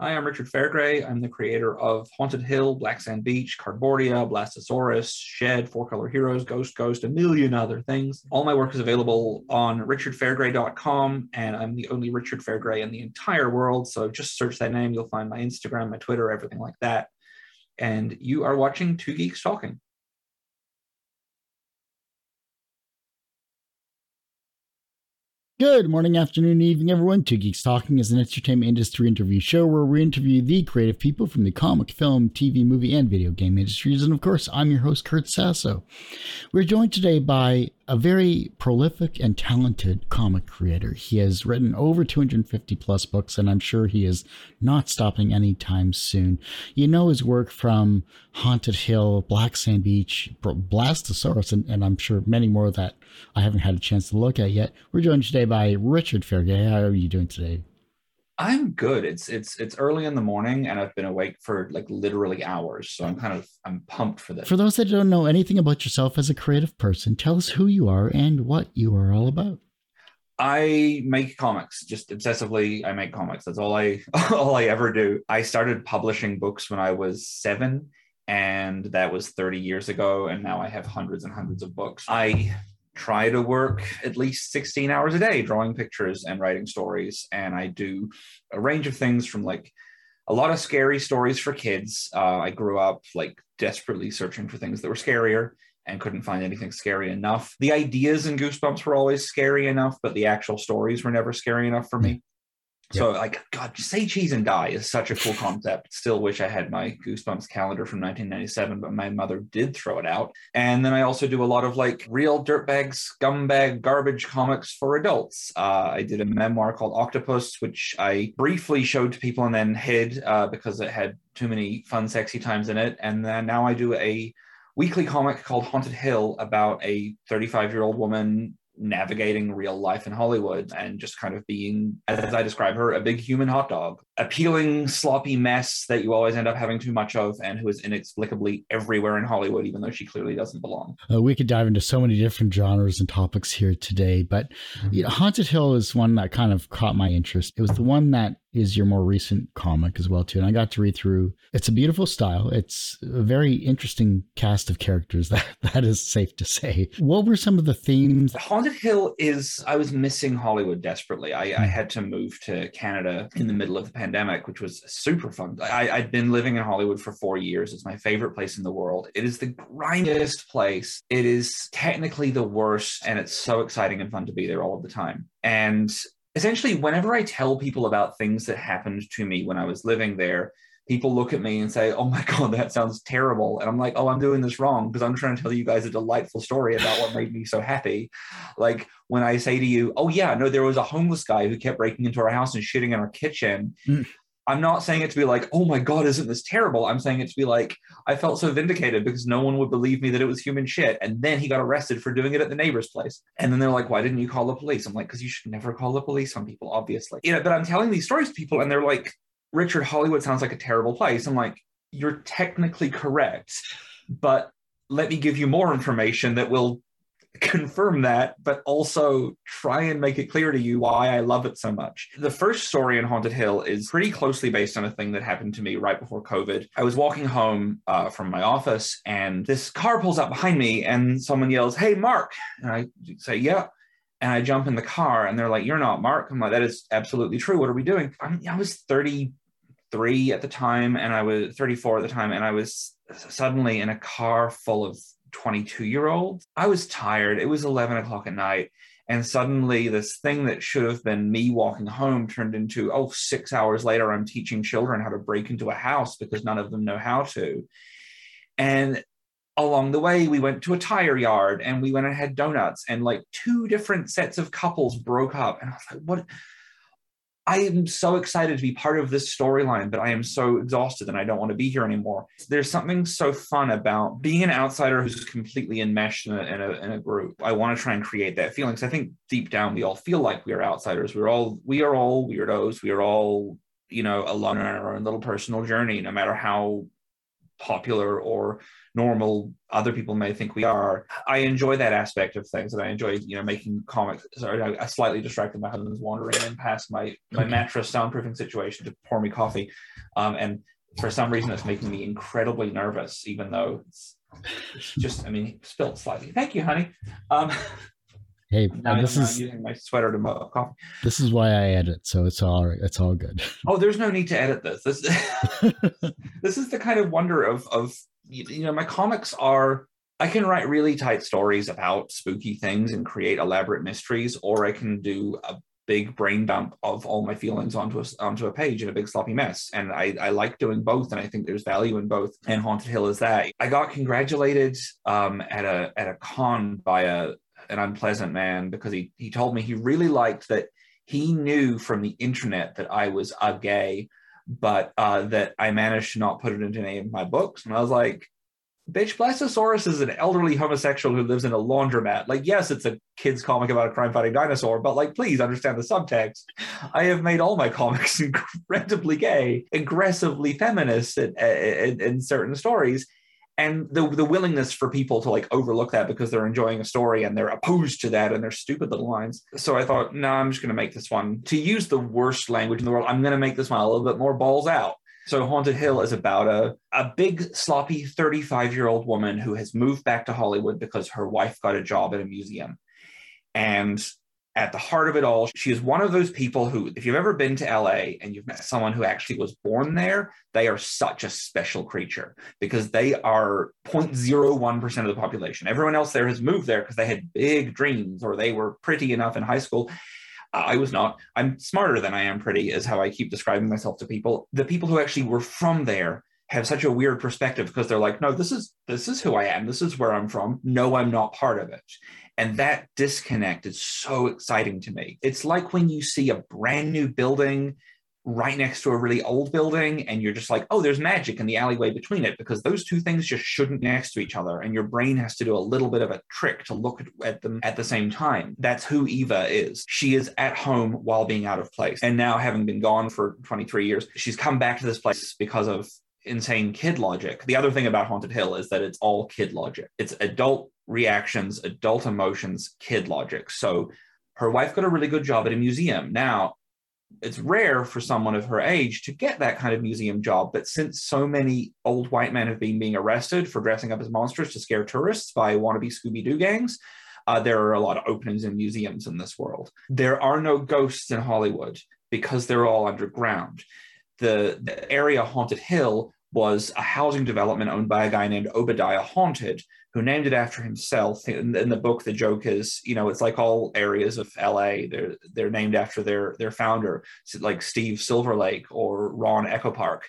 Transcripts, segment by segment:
Hi, I'm Richard Fairgray. I'm the creator of Haunted Hill, Black Sand Beach, Cardboardia, Blastosaurus, Shed, Four Color Heroes, Ghost Ghost, a million other things. All my work is available on richardfairgray.com, and I'm the only Richard Fairgray in the entire world, so just search that name. You'll find my Instagram, my Twitter, everything like that. And you are watching Two Geeks Talking. Good morning, afternoon, evening, everyone. Two Geeks Talking is an entertainment industry interview show where we interview the creative people from the comic, film, TV, movie, and video game industries. And of course, I'm your host, Kurt Sasso. We're joined today by a very prolific and talented comic creator. He has written over 250 plus books, and I'm sure he is not stopping anytime soon. You know his work from Haunted Hill, Black Sand Beach, Blastosaurus, and I'm sure many more that I haven't had a chance to look at yet. We're joined today by Richard Fairgray. How are you doing today? I'm good. It's early in the morning, and I've been awake for like literally hours, so I'm pumped for this. For those that don't know anything about yourself as a creative person, tell us who you are and what you are all about. I make comics, just obsessively. I make comics. That's all I ever do. I started publishing books when I was 7, and that was 30 years ago, and now I have hundreds and hundreds of books. I try to work at least 16 hours a day drawing pictures and writing stories, and I do a range of things, from like a lot of scary stories for kids. I grew up like desperately searching for things that were scarier and couldn't find anything scary enough. The ideas in Goosebumps were always scary enough, but the actual stories were never scary enough for me. Yep. So like, God, say cheese and die is such a cool concept. Still wish I had my Goosebumps calendar from 1997, but my mother did throw it out. And then I also do a lot of like real dirtbag, scumbag, garbage comics for adults. I did a memoir called Octopus, which I briefly showed to people and then hid because it had too many fun, sexy times in it. And then now I do a weekly comic called Haunted Hill about a 35-year-old woman navigating real life in Hollywood and just kind of being, as I describe her, a big human hot dog, a peeling, sloppy mess that you always end up having too much of, and who is inexplicably everywhere in Hollywood, even though she clearly doesn't belong. We could dive into so many different genres and topics here today, but you know, Haunted Hill is one that kind of caught my interest. It was the one that is your more recent comic as well too, and I got to read through. It's a beautiful style. It's a very interesting cast of characters, that is safe to say. What were some of the themes? Haunted Hill is, I was missing Hollywood desperately. I had to move to Canada in the middle of the pandemic, which was super fun. I'd been living in Hollywood for 4 years. It's my favorite place in the world. It is the grindiest place. It is technically the worst, and it's so exciting and fun to be there all of the time. And essentially, whenever I tell people about things that happened to me when I was living there, people look at me and say, oh my God, that sounds terrible. And I'm like, oh, I'm doing this wrong because I'm trying to tell you guys a delightful story about what made me so happy. Like when I say to you, oh yeah, no, there was a homeless guy who kept breaking into our house and shitting in our kitchen. I'm not saying it to be like, oh my God, isn't this terrible? I'm saying it to be like, I felt so vindicated because no one would believe me that it was human shit. And then he got arrested for doing it at the neighbor's place. And then they're like, why didn't you call the police? I'm like, because you should never call the police on people, obviously. You know, but I'm telling these stories to people and they're like, Richard, Hollywood sounds like a terrible place. I'm like, you're technically correct, but let me give you more information that will confirm that, but also try and make it clear to you why I love it so much. The first story in Haunted Hill is pretty closely based on a thing that happened to me right before COVID. I was walking home from my office, and this car pulls up behind me and someone yells, hey, Mark. And I say, yeah. And I jump in the car and they're like, you're not Mark. I'm like, that is absolutely true. What are we doing? I was 33 at the time, and I was 34 at the time, and I was suddenly in a car full of 22-year-olds. I was tired. It was 11 o'clock at night. And suddenly this thing that should have been me walking home turned into, 6 hours later, I'm teaching children how to break into a house because none of them know how to. And along the way, we went to a tire yard and we went and had donuts, and like 2 different sets of couples broke up. And I was like, what? I am so excited to be part of this storyline, but I am so exhausted and I don't want to be here anymore. There's something so fun about being an outsider who's completely enmeshed in a group. I want to try and create that feeling. So I think deep down, we all feel like we are outsiders. We are all weirdos. We are all, alone on our own little personal journey, no matter how popular or normal other people may think we are. I enjoy that aspect of things, and I enjoy, you know, making comics. Sorry, I slightly distracted. My husband's wandering in past my mattress soundproofing situation to pour me coffee. And for some reason, it's making me incredibly nervous, even though it's just, I mean, spilled slightly. Thank you, honey. Hey, I'm using my sweater to mug coffee. This is why I edit, so it's all good. Oh, there's no need to edit this. This is the kind of wonder of you know, my comics are. I can write really tight stories about spooky things and create elaborate mysteries, or I can do a big brain dump of all my feelings onto a page in a big sloppy mess. And I like doing both, and I think there's value in both. And Haunted Hill is that. I got congratulated at a con by an unpleasant man because he told me he really liked that he knew from the internet that I was a gay, but that I managed to not put it into any of my books. And I was like, bitch, Blastosaurus is an elderly homosexual who lives in a laundromat. Like, yes, it's a kid's comic about a crime-fighting dinosaur, but like, please understand the subtext. I have made all my comics incredibly gay, aggressively feminist in certain stories. And the willingness for people to like overlook that because they're enjoying a story and they're opposed to that and they're stupid little lines. So I thought, no, I'm just going to make this one, to use the worst language in the world, I'm going to make this one a little bit more balls out. So Haunted Hill is about a big sloppy 35-year-old woman who has moved back to Hollywood because her wife got a job at a museum. And at the heart of it all, she is one of those people who, if you've ever been to LA and you've met someone who actually was born there, they are such a special creature because they are 0.01% of the population. Everyone else there has moved there because they had big dreams or they were pretty enough in high school. I was not. I'm smarter than I am pretty is how I keep describing myself to people. The people who actually were from there have such a weird perspective because they're like, no, this is who I am. This is where I'm from. No, I'm not part of it. And that disconnect is so exciting to me. It's like when you see a brand new building right next to a really old building and you're just like, oh, there's magic in the alleyway between it because those two things just shouldn't be next to each other. And your brain has to do a little bit of a trick to look at them at the same time. That's who Eva is. She is at home while being out of place. And now, having been gone for 23 years, she's come back to this place because of insane kid logic. The other thing about Haunted Hill is that it's all kid logic. It's adult reactions, adult emotions, kid logic. So her wife got a really good job at a museum. Now, it's rare for someone of her age to get that kind of museum job, but since so many old white men have been being arrested for dressing up as monsters to scare tourists by wannabe Scooby-Doo gangs, there are a lot of openings in museums in this world. There are no ghosts in Hollywood because they're all underground. The area Haunted Hill was a housing development owned by a guy named Obadiah Haunted, who named it after himself. In the book, the joke is, you know, it's like all areas of LA, they're named after their founder, like Steve Silverlake or Ron Echo Park.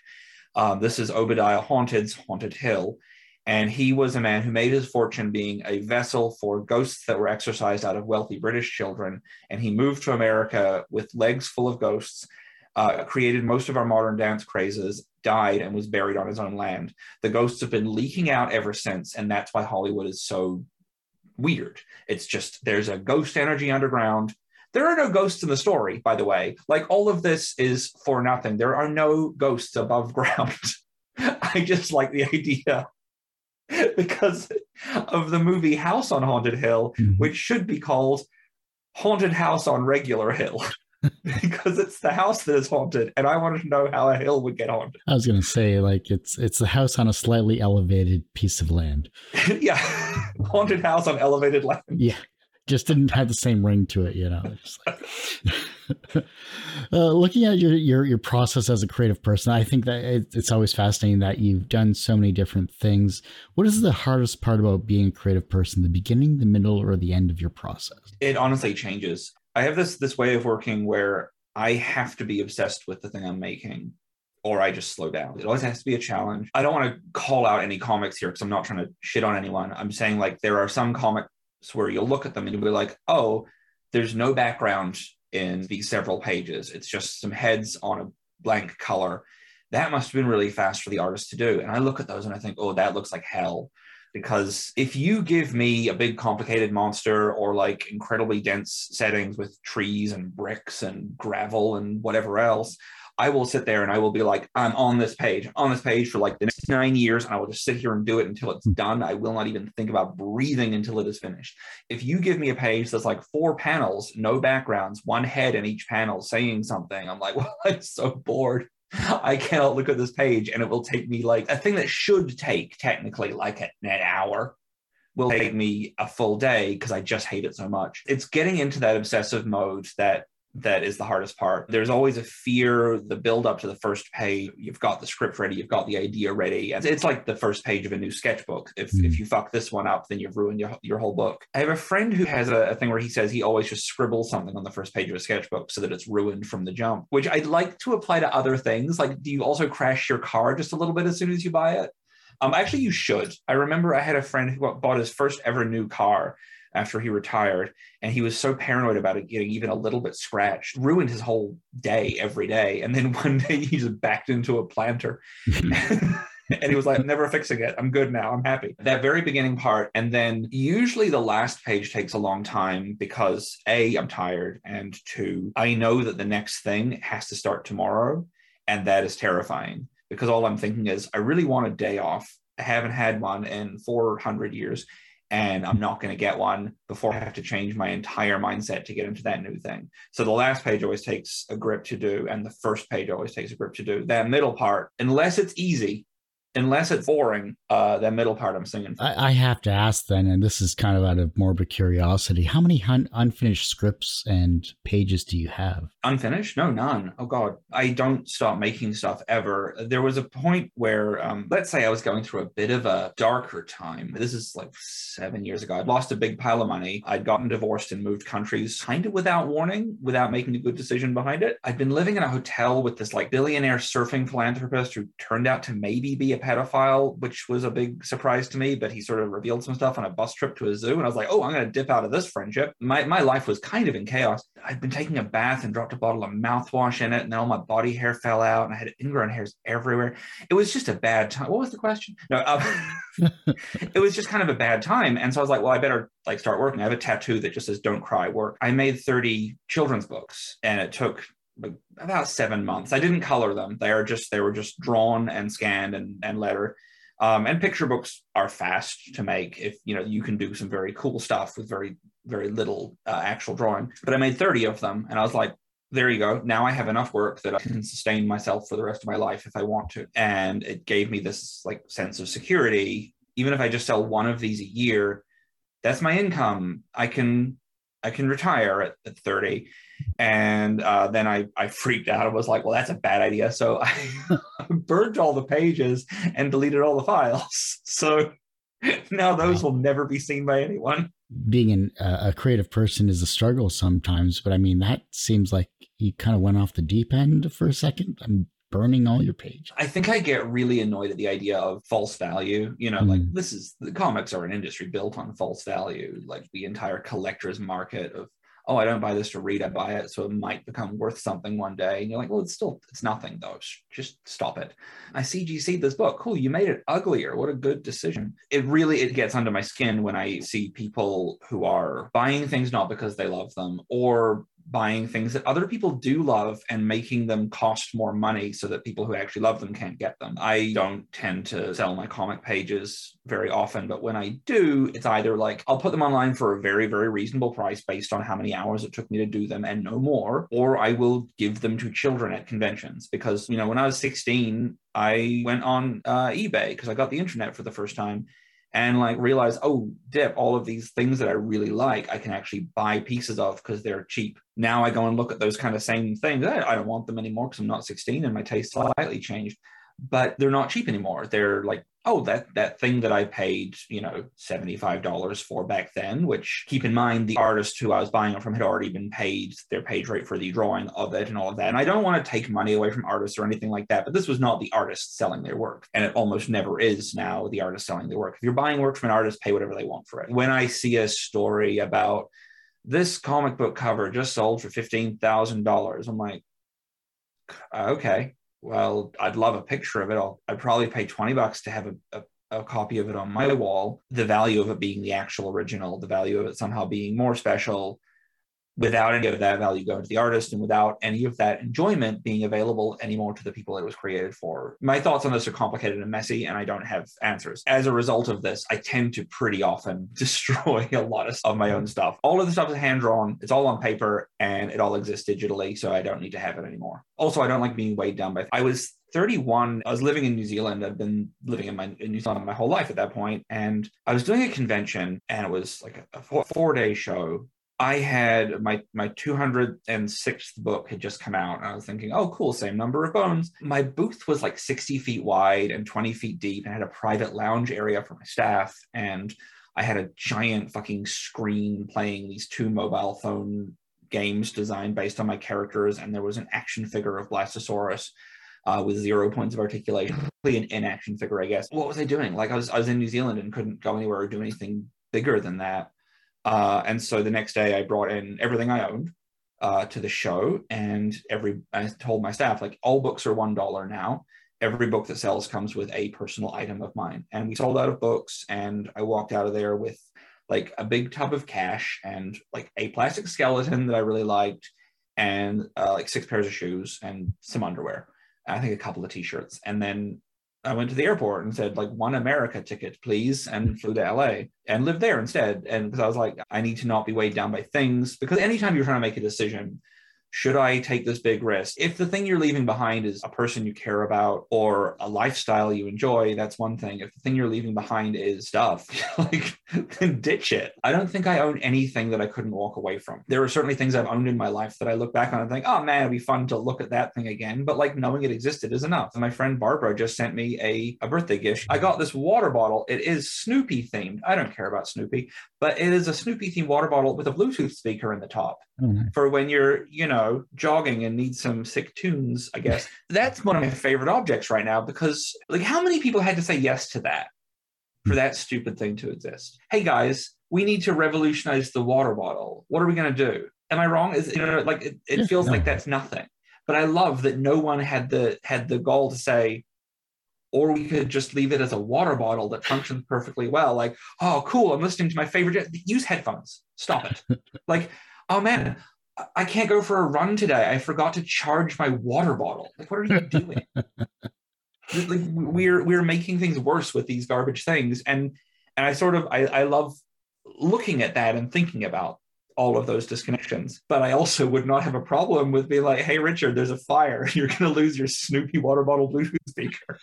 This is Obadiah Haunted's Haunted Hill. And he was a man who made his fortune being a vessel for ghosts that were exorcised out of wealthy British children. And he moved to America with legs full of ghosts, created most of our modern dance crazes, died, and was buried on his own land. The ghosts have been leaking out ever since, and that's why Hollywood is so weird. It's just, there's a ghost energy underground. There are no ghosts in the story, by the way. Like, all of this is for nothing. There are no ghosts above ground. I just like the idea because of the movie House on Haunted Hill, which should be called Haunted House on Regular Hill. Because it's the house that is haunted, and I wanted to know how a hill would get haunted. I was going to say, like, it's the house on a slightly elevated piece of land. Yeah, haunted house on elevated land. Yeah, just didn't have the same ring to it, you know. Just like, looking at your process as a creative person, I think that it's always fascinating that you've done so many different things. What is the hardest part about being a creative person? The beginning, the middle, or the end of your process? It honestly changes. I have this way of working where I have to be obsessed with the thing I'm making, or I just slow down. It always has to be a challenge. I don't want to call out any comics here because I'm not trying to shit on anyone. I'm saying, like, there are some comics where you'll look at them and you'll be like, oh, there's no background in these several pages. It's just some heads on a blank color. That must have been really fast for the artist to do. And I look at those and I think, oh, that looks like hell. because if you give me a big complicated monster or like incredibly dense settings with trees and bricks and gravel and whatever else, I will sit there and I will be like, I'm on this page for like the next 9 years, and I will just sit here and do it until it's done. I will not even think about breathing until it is finished. If you give me a page that's like 4 panels, no backgrounds, 1 head in each panel saying something, I'm like, well, I'm so bored. I cannot look at this page, and it will take me like a thing that should take technically like an hour will take me a full day because I just hate it so much. It's getting into that obsessive mode that is the hardest part. There's always a fear, the build up to the first page. You've got the script ready. You've got the idea ready. It's like the first page of a new sketchbook. If you fuck this one up, then you've ruined your whole book. I have a friend who has a thing where he says he always just scribbles something on the first page of a sketchbook so that it's ruined from the jump, which I'd like to apply to other things. Like, do you also crash your car just a little bit as soon as you buy it? Actually, you should. I remember I had a friend who bought his first ever new car after he retired, and he was so paranoid about it getting even a little bit scratched, ruined his whole day every day. And then one day he just backed into a planter and he was like, I'm never fixing it. I'm good now. I'm happy. That very beginning part. And then usually the last page takes a long time because A, I'm tired, and 2, I know that the next thing has to start tomorrow. And that is terrifying because all I'm thinking is, I really want a day off. I haven't had one in 400 years. And I'm not going to get one before I have to change my entire mindset to get into that new thing. So the last page always takes a grip to do, and the first page always takes a grip to do. That middle part, unless it's easy, unless it's boring, that middle part I'm singing for. I have to ask then, and this is kind of out of morbid curiosity, how many unfinished scripts and pages do you have? Unfinished? No, none. Oh, God. I don't stop making stuff ever. There was a point where, let's say I was going through a bit of a darker time. This is like 7 years ago. I'd lost a big pile of money. I'd gotten divorced and moved countries kind of without warning, without making a good decision behind it. I'd been living in a hotel with this like billionaire surfing philanthropist who turned out to maybe be a pedophile, which was a big surprise to me, but he sort of revealed some stuff on a bus trip to a zoo, and I was like, oh, I'm going to dip out of this friendship. My life was kind of in chaos. I'd been taking a bath and dropped a bottle of mouthwash in it, and then all my body hair fell out, and I had ingrown hairs everywhere. It was just a bad time. What was the question? No, it was just kind of a bad time, and so I was like, well, I better like start working. I have a tattoo that just says, don't cry, work. I made 30 children's books, and it took about 7 months. I didn't color them. They were just drawn and scanned and letter. And picture books are fast to make if, you know, you can do some very cool stuff with very, very little actual drawing. But I made 30 of them, and I was like, there you go. Now I have enough work that I can sustain myself for the rest of my life if I want to. And it gave me this like sense of security. Even if I just sell one of these a year, that's my income. I can retire at 30. And then I freaked out. I was like, well, that's a bad idea. So I burned all the pages and deleted all the files. So now those will never be seen by anyone. Being a creative person is a struggle sometimes. But I mean, that seems like you kind of went off the deep end for a second. I'm burning all your pages. I think I get really annoyed at the idea of false value. You know, like the comics are an industry built on false value, like the entire collector's market of, oh, I don't buy this to read, I buy it so it might become worth something one day. And you're like, well, it's nothing though. Just stop it. I CGC'd this book. Cool, you made it uglier. What a good decision. It really gets under my skin when I see people who are buying things not because they love them, or buying things that other people do love and making them cost more money so that people who actually love them can't get them. I don't tend to sell my comic pages very often, but when I do, it's either like I'll put them online for a very, very reasonable price based on how many hours it took me to do them and no more, or I will give them to children at conventions because, you know, when I was 16, I went on eBay because I got the internet for the first time. And like realize, oh, dip, all of these things that I really like, I can actually buy pieces of because they're cheap. Now I go and look at those kind of same things. I don't want them anymore because I'm not 16 and my taste slightly changed. But they're not cheap anymore. They're like, oh, that thing that I paid, you know, $75 for back then, which keep in mind the artist who I was buying it from had already been paid their page rate for the drawing of it and all of that. And I don't want to take money away from artists or anything like that, but this was not the artist selling their work. And it almost never is now the artist selling their work. If you're buying work from an artist, pay whatever they want for it. When I see a story about this comic book cover just sold for $15,000, I'm like, okay. Well, I'd love a picture of it. I'd probably pay $20 to have a a copy of it on my wall, the value of it being the actual original, the value of it somehow being more special, without any of that value going to the artist and without any of that enjoyment being available anymore to the people it was created for. My thoughts on this are complicated and messy, and I don't have answers. As a result of this, I tend to pretty often destroy a lot of my own stuff. All of the stuff is hand-drawn, it's all on paper, and it all exists digitally, so I don't need to have it anymore. Also, I don't like being weighed down by... I was 31. I was living in New Zealand. I've been living in New Zealand my whole life at that point, and I was doing a convention, and it was like a four-day show. I had my 206th book had just come out, and I was thinking, oh, cool, same number of bones. My booth was like 60 feet wide and 20 feet deep, and I had a private lounge area for my staff, and I had a giant fucking screen playing these two mobile phone games designed based on my characters, and there was an action figure of Blastosaurus with 0 points of articulation, an inaction figure, I guess. What was I doing? Like, I was in New Zealand and couldn't go anywhere or do anything bigger than that. And so the next day I brought in everything I owned to the show, and I told my staff, like, all books are $1 now. Every book that sells comes with a personal item of mine. And we sold out of books, and I walked out of there with like a big tub of cash and like a plastic skeleton that I really liked, and like 6 pairs of shoes and some underwear. And I think a couple of t-shirts. And then I went to the airport and said, like, one America ticket, please, and flew to LA and lived there instead. And because I was like, I need to not be weighed down by things, because anytime you're trying to make a decision, should I take this big risk? If the thing you're leaving behind is a person you care about or a lifestyle you enjoy, that's one thing. If the thing you're leaving behind is stuff, like, then ditch it. I don't think I own anything that I couldn't walk away from. There are certainly things I've owned in my life that I look back on and think, oh man, it'd be fun to look at that thing again. But like, knowing it existed is enough. And my friend Barbara just sent me a birthday gift. I got this water bottle. It is Snoopy themed. I don't care about Snoopy, but it is a Snoopy themed water bottle with a Bluetooth speaker in the top. Mm-hmm. For when you're, you know, jogging and need some sick tunes, I guess. That's one of my favorite objects right now, because like, how many people had to say yes to that for that stupid thing to exist? Hey guys, we need to revolutionize the water bottle. What are we going to do? Am I wrong? Is, you know, like, it feels like that's nothing. But I love that no one had the gall to say, or we could just leave it as a water bottle that functions perfectly well. Like, oh, cool, I'm listening to my favorite. Use headphones. Stop it. Like, oh man, I can't go for a run today. I forgot to charge my water bottle. Like, what are you doing? Like, we're making things worse with these garbage things. And I sort of, I love looking at that and thinking about all of those disconnections. But I also would not have a problem with being like, hey, Richard, there's a fire. You're going to lose your Snoopy water bottle Bluetooth speaker.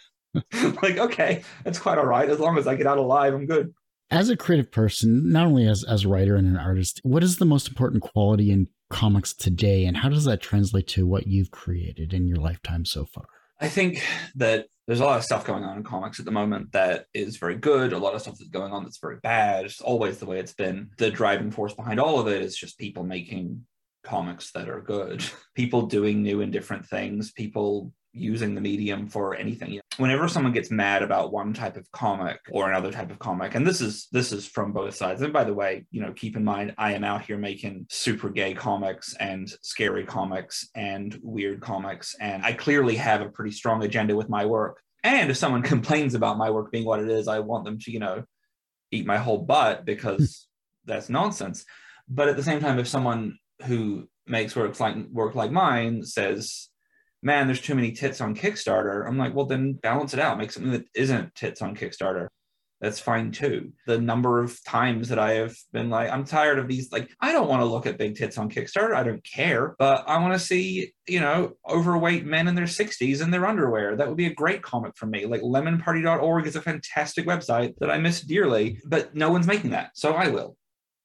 Like, okay, that's quite all right. As long as I get out alive, I'm good. As a creative person, not only as a writer and an artist, what is the most important quality in comics today, and how does that translate to what you've created in your lifetime so far? I think that there's a lot of stuff going on in comics at the moment that is very good, a lot of stuff that's going on that's very bad. It's always the way it's been. The driving force behind all of it is just people making comics that are good, people doing new and different things, people using the medium for anything. Whenever someone gets mad about one type of comic or another type of comic, and this is from both sides. And by the way, you know, keep in mind, I am out here making super gay comics and scary comics and weird comics. And I clearly have a pretty strong agenda with my work. And if someone complains about my work being what it is, I want them to, you know, eat my whole butt, because that's nonsense. But at the same time, if someone who makes work like mine says, man, there's too many tits on Kickstarter, I'm like, well, then balance it out. Make something that isn't tits on Kickstarter. That's fine too. The number of times that I have been like, I'm tired of these, like, I don't want to look at big tits on Kickstarter. I don't care, but I want to see, you know, overweight men in their 60s in their underwear. That would be a great comic for me. Like, lemonparty.org is a fantastic website that I miss dearly, but no one's making that. So I will.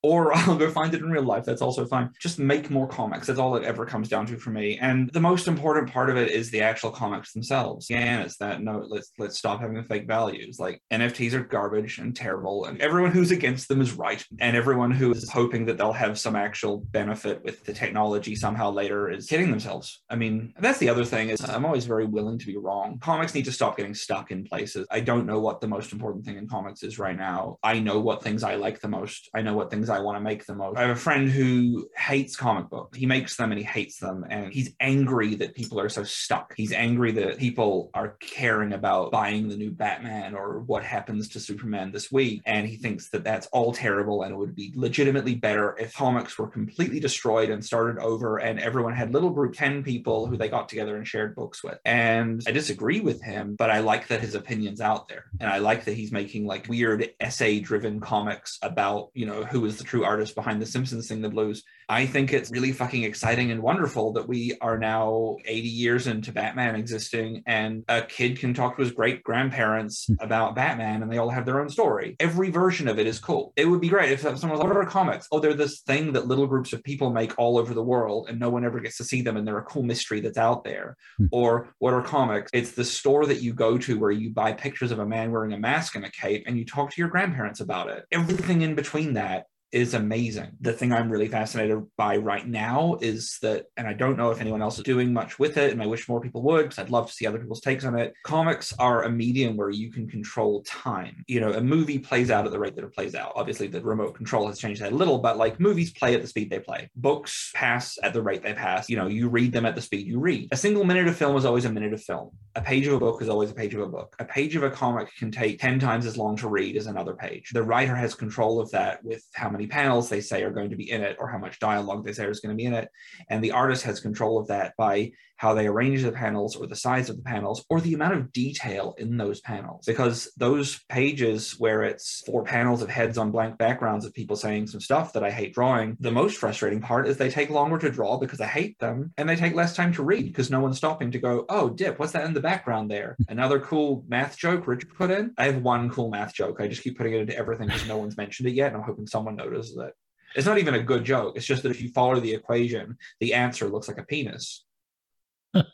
Or I'll go find it in real life. That's also fine. Just make more comics. That's all it ever comes down to for me. And the most important part of it is the actual comics themselves. Yeah, it's that, no, let's stop having fake values. Like, NFTs are garbage and terrible, and everyone who's against them is right. And everyone who is hoping that they'll have some actual benefit with the technology somehow later is kidding themselves. I mean, that's the other thing, is I'm always very willing to be wrong. Comics need to stop getting stuck in places. I don't know what the most important thing in comics is right now. I know what things I like the most. I know what things I I want to make the most. I have a friend who hates comic books. He makes them and he hates them, and he's angry that people are so stuck. He's angry that people are caring about buying the new Batman or what happens to Superman this week, and he thinks that that's all terrible and it would be legitimately better if comics were completely destroyed and started over and everyone had little group 10 people who they got together and shared books with. And I disagree with him, but I like that his opinion's out there, and I like that he's making like weird essay-driven comics about, you know, who is the true artist behind the Simpsons Sing the Blues. I think it's really fucking exciting and wonderful that we are now 80 years into Batman existing, and a kid can talk to his great-grandparents about Batman and they all have their own story. Every version of it is cool. It would be great if someone was like, what are comics? Oh, they're this thing that little groups of people make all over the world and no one ever gets to see them, and they're a cool mystery that's out there. Or what are comics? It's the store that you go to where you buy pictures of a man wearing a mask and a cape and you talk to your grandparents about it. Everything in between that is amazing. The thing I'm really fascinated by right now is that, and I don't know if anyone else is doing much with it, and I wish more people would because I'd love to see other people's takes on it. Comics are a medium where you can control time. You know, a movie plays out at the rate that it plays out. Obviously, the remote control has changed that a little, but like movies play at the speed they play. Books pass at the rate they pass. You know, you read them at the speed you read. A single minute of film is always a minute of film. A page of a book is always a page of a book. A page of a comic can take 10 times as long to read as another page. The writer has control of that with how many panels they say are going to be in it or how much dialogue they say is going to be in it. And the artist has control of that by how they arrange the panels or the size of the panels or the amount of detail in those panels. Because those pages where it's 4 panels of heads on blank backgrounds of people saying some stuff that I hate drawing, the most frustrating part is they take longer to draw because I hate them, and they take less time to read because no one's stopping to go, oh, dip, what's that in the background there? Another cool math joke Richard put in? I have one cool math joke. I just keep putting it into everything because no one's mentioned it yet, and I'm hoping someone notices it. It's not even a good joke. It's just that if you follow the equation, the answer looks like a penis.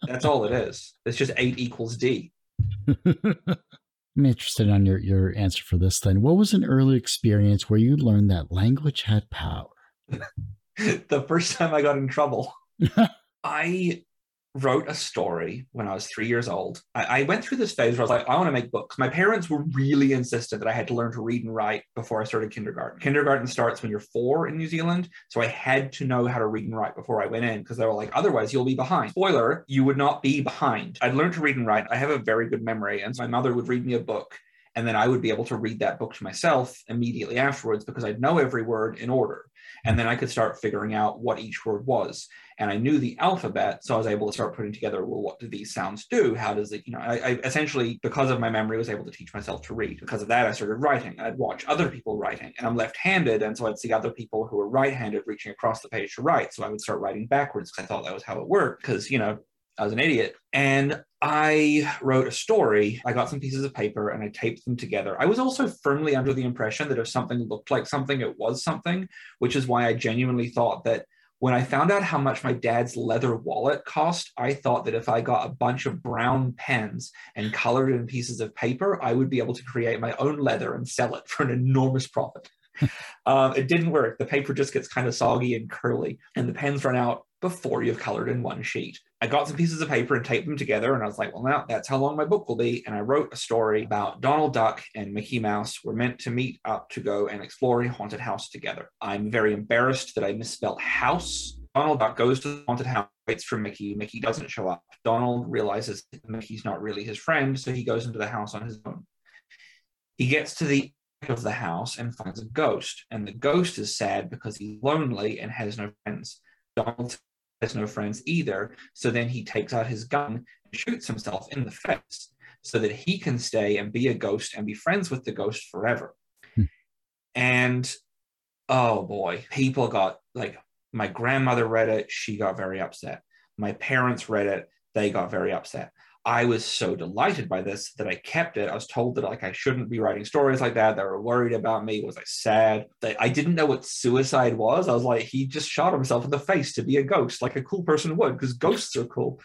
That's all it is. It's just 8 equals D. I'm interested on your answer for this then. What was an early experience where you learned that language had power? The first time I got in trouble. I wrote a story when I was 3 years old. I went through this phase where I was like, I want to make books. My parents were really insistent that I had to learn to read and write before I started kindergarten. Kindergarten starts when you're 4 in New Zealand, so I had to know how to read and write before I went in because they were like, otherwise you'll be behind. Spoiler, you would not be behind. I'd learned to read and write. I have a very good memory, and so my mother would read me a book, and then I would be able to read that book to myself immediately afterwards because I'd know every word in order. And then I could start figuring out what each word was. And I knew the alphabet, so I was able to start putting together, well, what do these sounds do? How does it, you know, I essentially, because of my memory, was able to teach myself to read. Because of that, I started writing. I'd watch other people writing, and I'm left-handed, and so I'd see other people who were right-handed reaching across the page to write. So I would start writing backwards because I thought that was how it worked because, you know, I was an idiot. And I wrote a story. I got some pieces of paper and I taped them together. I was also firmly under the impression that if something looked like something, it was something, which is why I genuinely thought that when I found out how much my dad's leather wallet cost, I thought that if I got a bunch of brown pens and colored in pieces of paper, I would be able to create my own leather and sell it for an enormous profit. It didn't work. The paper just gets kind of soggy and curly, and the pens run out before you've colored in one sheet. I got some pieces of paper and taped them together, and I was like, well, now that's how long my book will be. And I wrote a story about Donald Duck and Mickey Mouse were meant to meet up to go and explore a haunted house together. I'm very embarrassed that I misspelled house. Donald Duck goes to the haunted house, waits for Mickey. Mickey doesn't show up. Donald realizes that Mickey's not really his friend, so he goes into the house on his own. He gets to the of the house and finds a ghost, and the ghost is sad because he's lonely and has no friends. Donald has no friends either, so then he takes out his gun and shoots himself in the face so that he can stay and be a ghost and be friends with the ghost forever. And oh boy, people got, like, my grandmother read it, she got very upset. My parents read it, they got very upset. I was so delighted by this that I kept it. I was told that, like, I shouldn't be writing stories like that. They were worried about me. Was I sad? I didn't know what suicide was. I was like, he just shot himself in the face to be a ghost, like a cool person would, because ghosts are cool.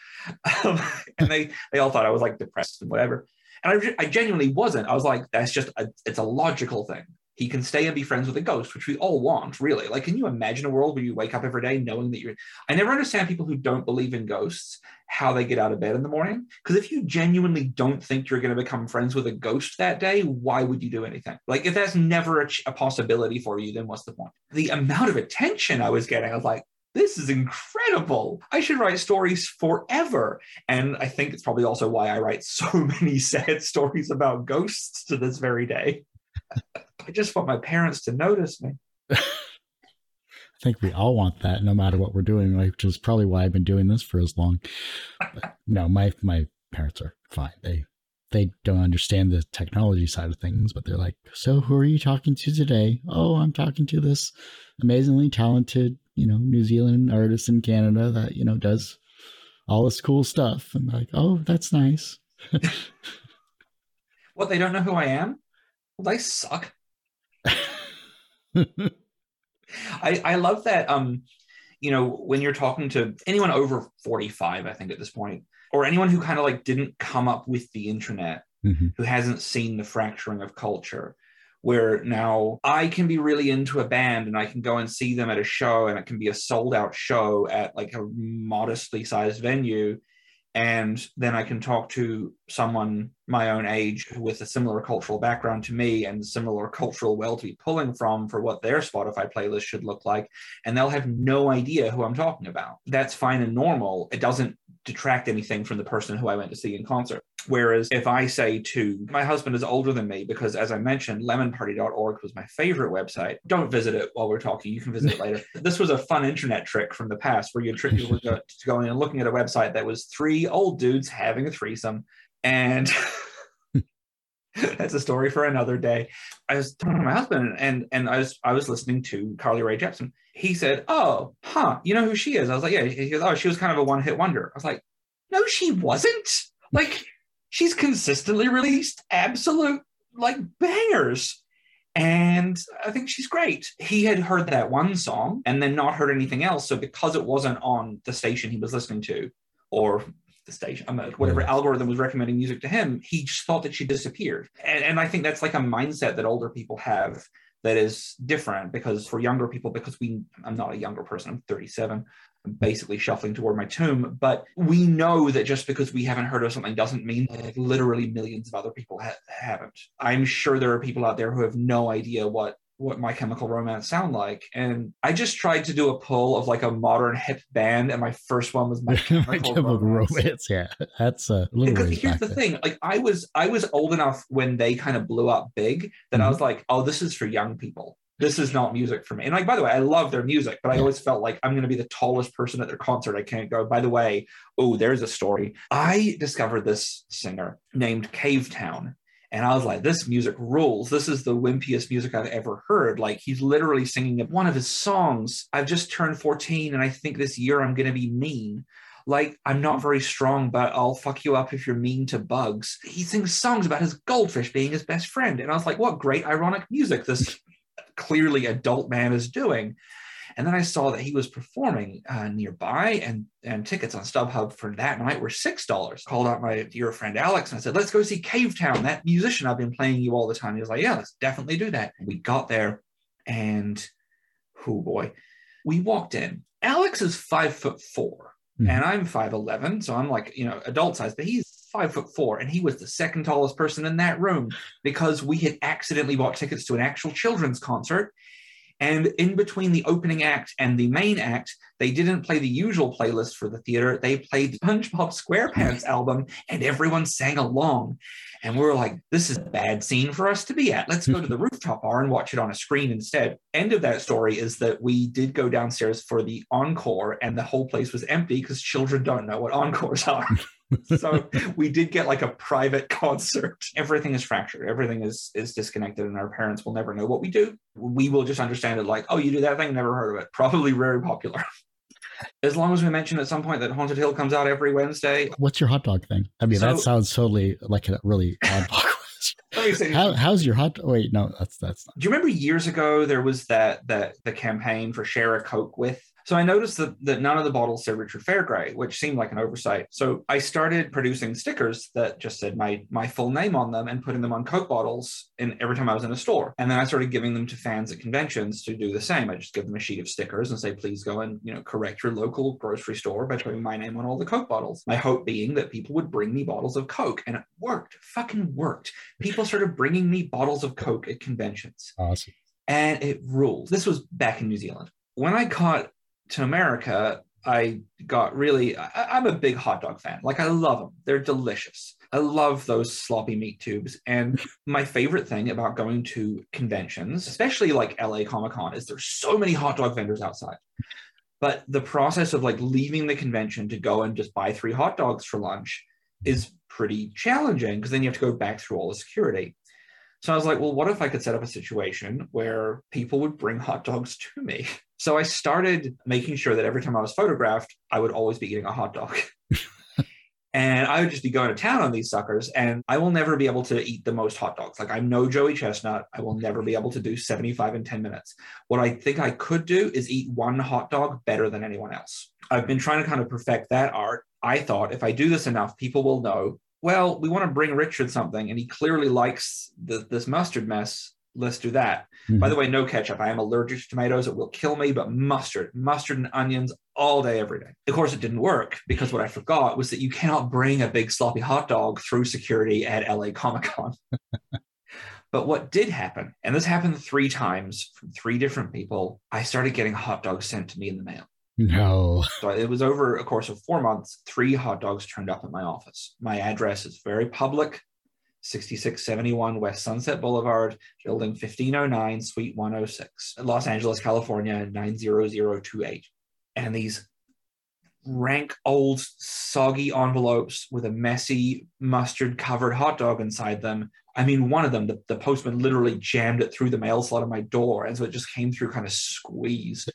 And they all thought I was, like, depressed and whatever. And I genuinely wasn't. I was like, that's just, it's a logical thing. He can stay and be friends with a ghost, which we all want, really. Like, can you imagine a world where you wake up every day knowing that you're... I never understand people who don't believe in ghosts, how they get out of bed in the morning. Because if you genuinely don't think you're going to become friends with a ghost that day, why would you do anything? Like, if that's never a possibility for you, then what's the point? The amount of attention I was getting, I was like, this is incredible. I should write stories forever. And I think it's probably also why I write so many sad stories about ghosts to this very day. I just want my parents to notice me. I think we all want that, no matter what we're doing, which is probably why I've been doing this for as long. But no, my parents are fine. They don't understand the technology side of things, but they're like, so who are you talking to today? Oh, I'm talking to this amazingly talented, New Zealand artist in Canada that, does all this cool stuff. I'm like, oh, that's nice. What, they don't know who I am? Well, they suck. I love that, when you're talking to anyone over 45, I think at this point, or anyone who kind of like didn't come up with the internet, mm-hmm. who hasn't seen the fracturing of culture, where now I can be really into a band and I can go and see them at a show, and it can be a sold out show at like a modestly sized venue. And then I can talk to someone my own age with a similar cultural background to me and similar cultural well to be pulling from for what their Spotify playlist should look like. And they'll have no idea who I'm talking about. That's fine and normal. It doesn't detract anything from the person who I went to see in concert. Whereas if I say to my husband is older than me, because as I mentioned, lemonparty.org was my favorite website. Don't visit it while we're talking. You can visit it later. This was a fun internet trick from the past where you trick people into going and looking at a website that was three old dudes having a threesome. And that's a story for another day. I was talking to my husband and I was listening to Carly Rae Jepsen. He said, oh, huh, you know who she is? I was like, yeah. He goes, oh, she was kind of a one-hit wonder. I was like, no, she wasn't. Like, she's consistently released absolute, like, bangers. And I think she's great. He had heard that one song and then not heard anything else. So because it wasn't on the station he was listening to, or the station, whatever algorithm was recommending music to him, he just thought that she disappeared. And I think that's like a mindset that older people have that is different, because for younger people, because I'm not a younger person, I'm 37. I'm basically shuffling toward my tomb, but we know that just because we haven't heard of something doesn't mean that literally millions of other people haven't. I'm sure there are people out there who have no idea what My Chemical Romance sound like. And I just tried to do a pull of like a modern hip band, and my first one was My Chemical Romance. Yeah, that's a little bit. Here's the thing, like I was old enough when they kind of blew up big that mm-hmm. I was like, oh, this is for young people. This is not music for me. And like, by the way, I love their music, but I always felt like I'm going to be the tallest person at their concert. I can't go, by the way, oh, there's a story. I discovered this singer named Cavetown. And I was like, this music rules. This is the wimpiest music I've ever heard. Like, he's literally singing one of his songs. I've just turned 14 and I think this year I'm going to be mean. Like, I'm not very strong, but I'll fuck you up if you're mean to bugs. He sings songs about his goldfish being his best friend. And I was like, what great ironic music this clearly adult man is doing. And then I saw that he was performing nearby, and tickets on StubHub for that night were $6. Called out my dear friend Alex and I said, let's go see Cavetown, that musician I've been playing you all the time. He was like, yeah, let's definitely do that. And we got there, and oh boy, we walked in. Alex is 5'4", mm-hmm. and I'm 5'11", so I'm like, adult size, but he's 5'4", and he was the second tallest person in that room, because we had accidentally bought tickets to an actual children's concert, and in between the opening act and the main act they didn't play the usual playlist for the theater. They played the SpongeBob SquarePants album, and everyone sang along, and we were like, this is a bad scene for us to be at. Let's go to the rooftop bar and watch it on a screen instead. End of that story is that we did go downstairs for the encore, and the whole place was empty because children don't know what encores are. So we did get like a private concert. Everything is fractured. Everything is disconnected, and our parents will never know what we do. We will just understand it like, oh, you do that thing, never heard of it. Probably very popular. As long as we mention at some point that Haunted Hill comes out every Wednesday. What's your hot dog thing? I mean, that sounds totally like a really odd question. How's your hot dog? Wait, no, that's not. Do you remember years ago there was that the campaign for Share a Coke With? So I noticed that none of the bottles said Richard Fairgray, which seemed like an oversight. So I started producing stickers that just said my full name on them and putting them on Coke bottles in every time I was in a store. And then I started giving them to fans at conventions to do the same. I just give them a sheet of stickers and say, please go and, you know, correct your local grocery store by putting my name on all the Coke bottles. My hope being that people would bring me bottles of Coke, and it worked, fucking worked. People started bringing me bottles of Coke at conventions. Awesome. And it ruled. This was back in New Zealand. When I got to America, I got really, I'm a big hot dog fan. Like, I love them. They're delicious. I love those sloppy meat tubes. And my favorite thing about going to conventions, especially like LA Comic-Con, is there's so many hot dog vendors outside. But the process of like leaving the convention to go and just buy 3 hot dogs for lunch is pretty challenging, because then you have to go back through all the security. So I was like, well, what if I could set up a situation where people would bring hot dogs to me? So I started making sure that every time I was photographed, I would always be eating a hot dog. And I would just be going to town on these suckers, and I will never be able to eat the most hot dogs. Like, I'm no Joey Chestnut. I will never be able to do 75 in 10 minutes. What I think I could do is eat one hot dog better than anyone else. I've been trying to kind of perfect that art. I thought if I do this enough, people will know, well, we want to bring Richard something, and he clearly likes this mustard mess. Let's do that. Mm-hmm. By the way, no ketchup. I am allergic to tomatoes. It will kill me, but mustard and onions all day, every day. Of course, it didn't work, because what I forgot was that you cannot bring a big sloppy hot dog through security at LA Comic-Con. But what did happen, and this happened 3 times from 3 different people, I started getting hot dogs sent to me in the mail. No. So it was over a course of 4 months, 3 hot dogs turned up at my office. My address is very public, 6671 West Sunset Boulevard, building 1509, suite 106, Los Angeles, California, 90028. And these rank old soggy envelopes with a messy mustard covered hot dog inside them. I mean, one of them, the postman literally jammed it through the mail slot of my door. And so it just came through kind of squeezed.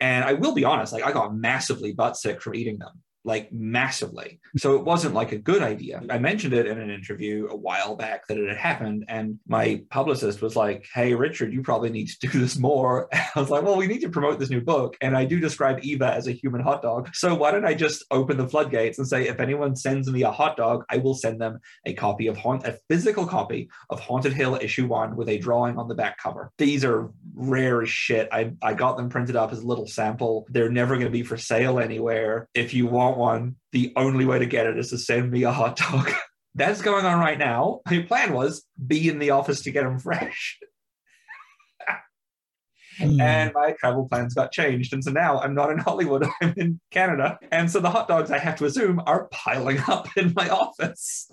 And I will be honest, like, I got massively butt sick from eating them, like massively. So it wasn't like a good idea. I mentioned it in an interview a while back that it had happened. And my publicist was like, hey, Richard, you probably need to do this more. And I was like, well, we need to promote this new book. And I do describe Eva as a human hot dog. So why don't I just open the floodgates and say, if anyone sends me a hot dog, I will send them a copy of a physical copy of Haunted Hill issue 1 with a drawing on the back cover. These are rare as shit. I got them printed up as a little sample. They're never going to be for sale anywhere. If you want one, the only way to get it is to send me a hot dog. That's going on right now. My plan was be in the office to get them fresh. And my travel plans got changed. And so now I'm not in Hollywood, I'm in Canada. And so the hot dogs, I have to assume, are piling up in my office.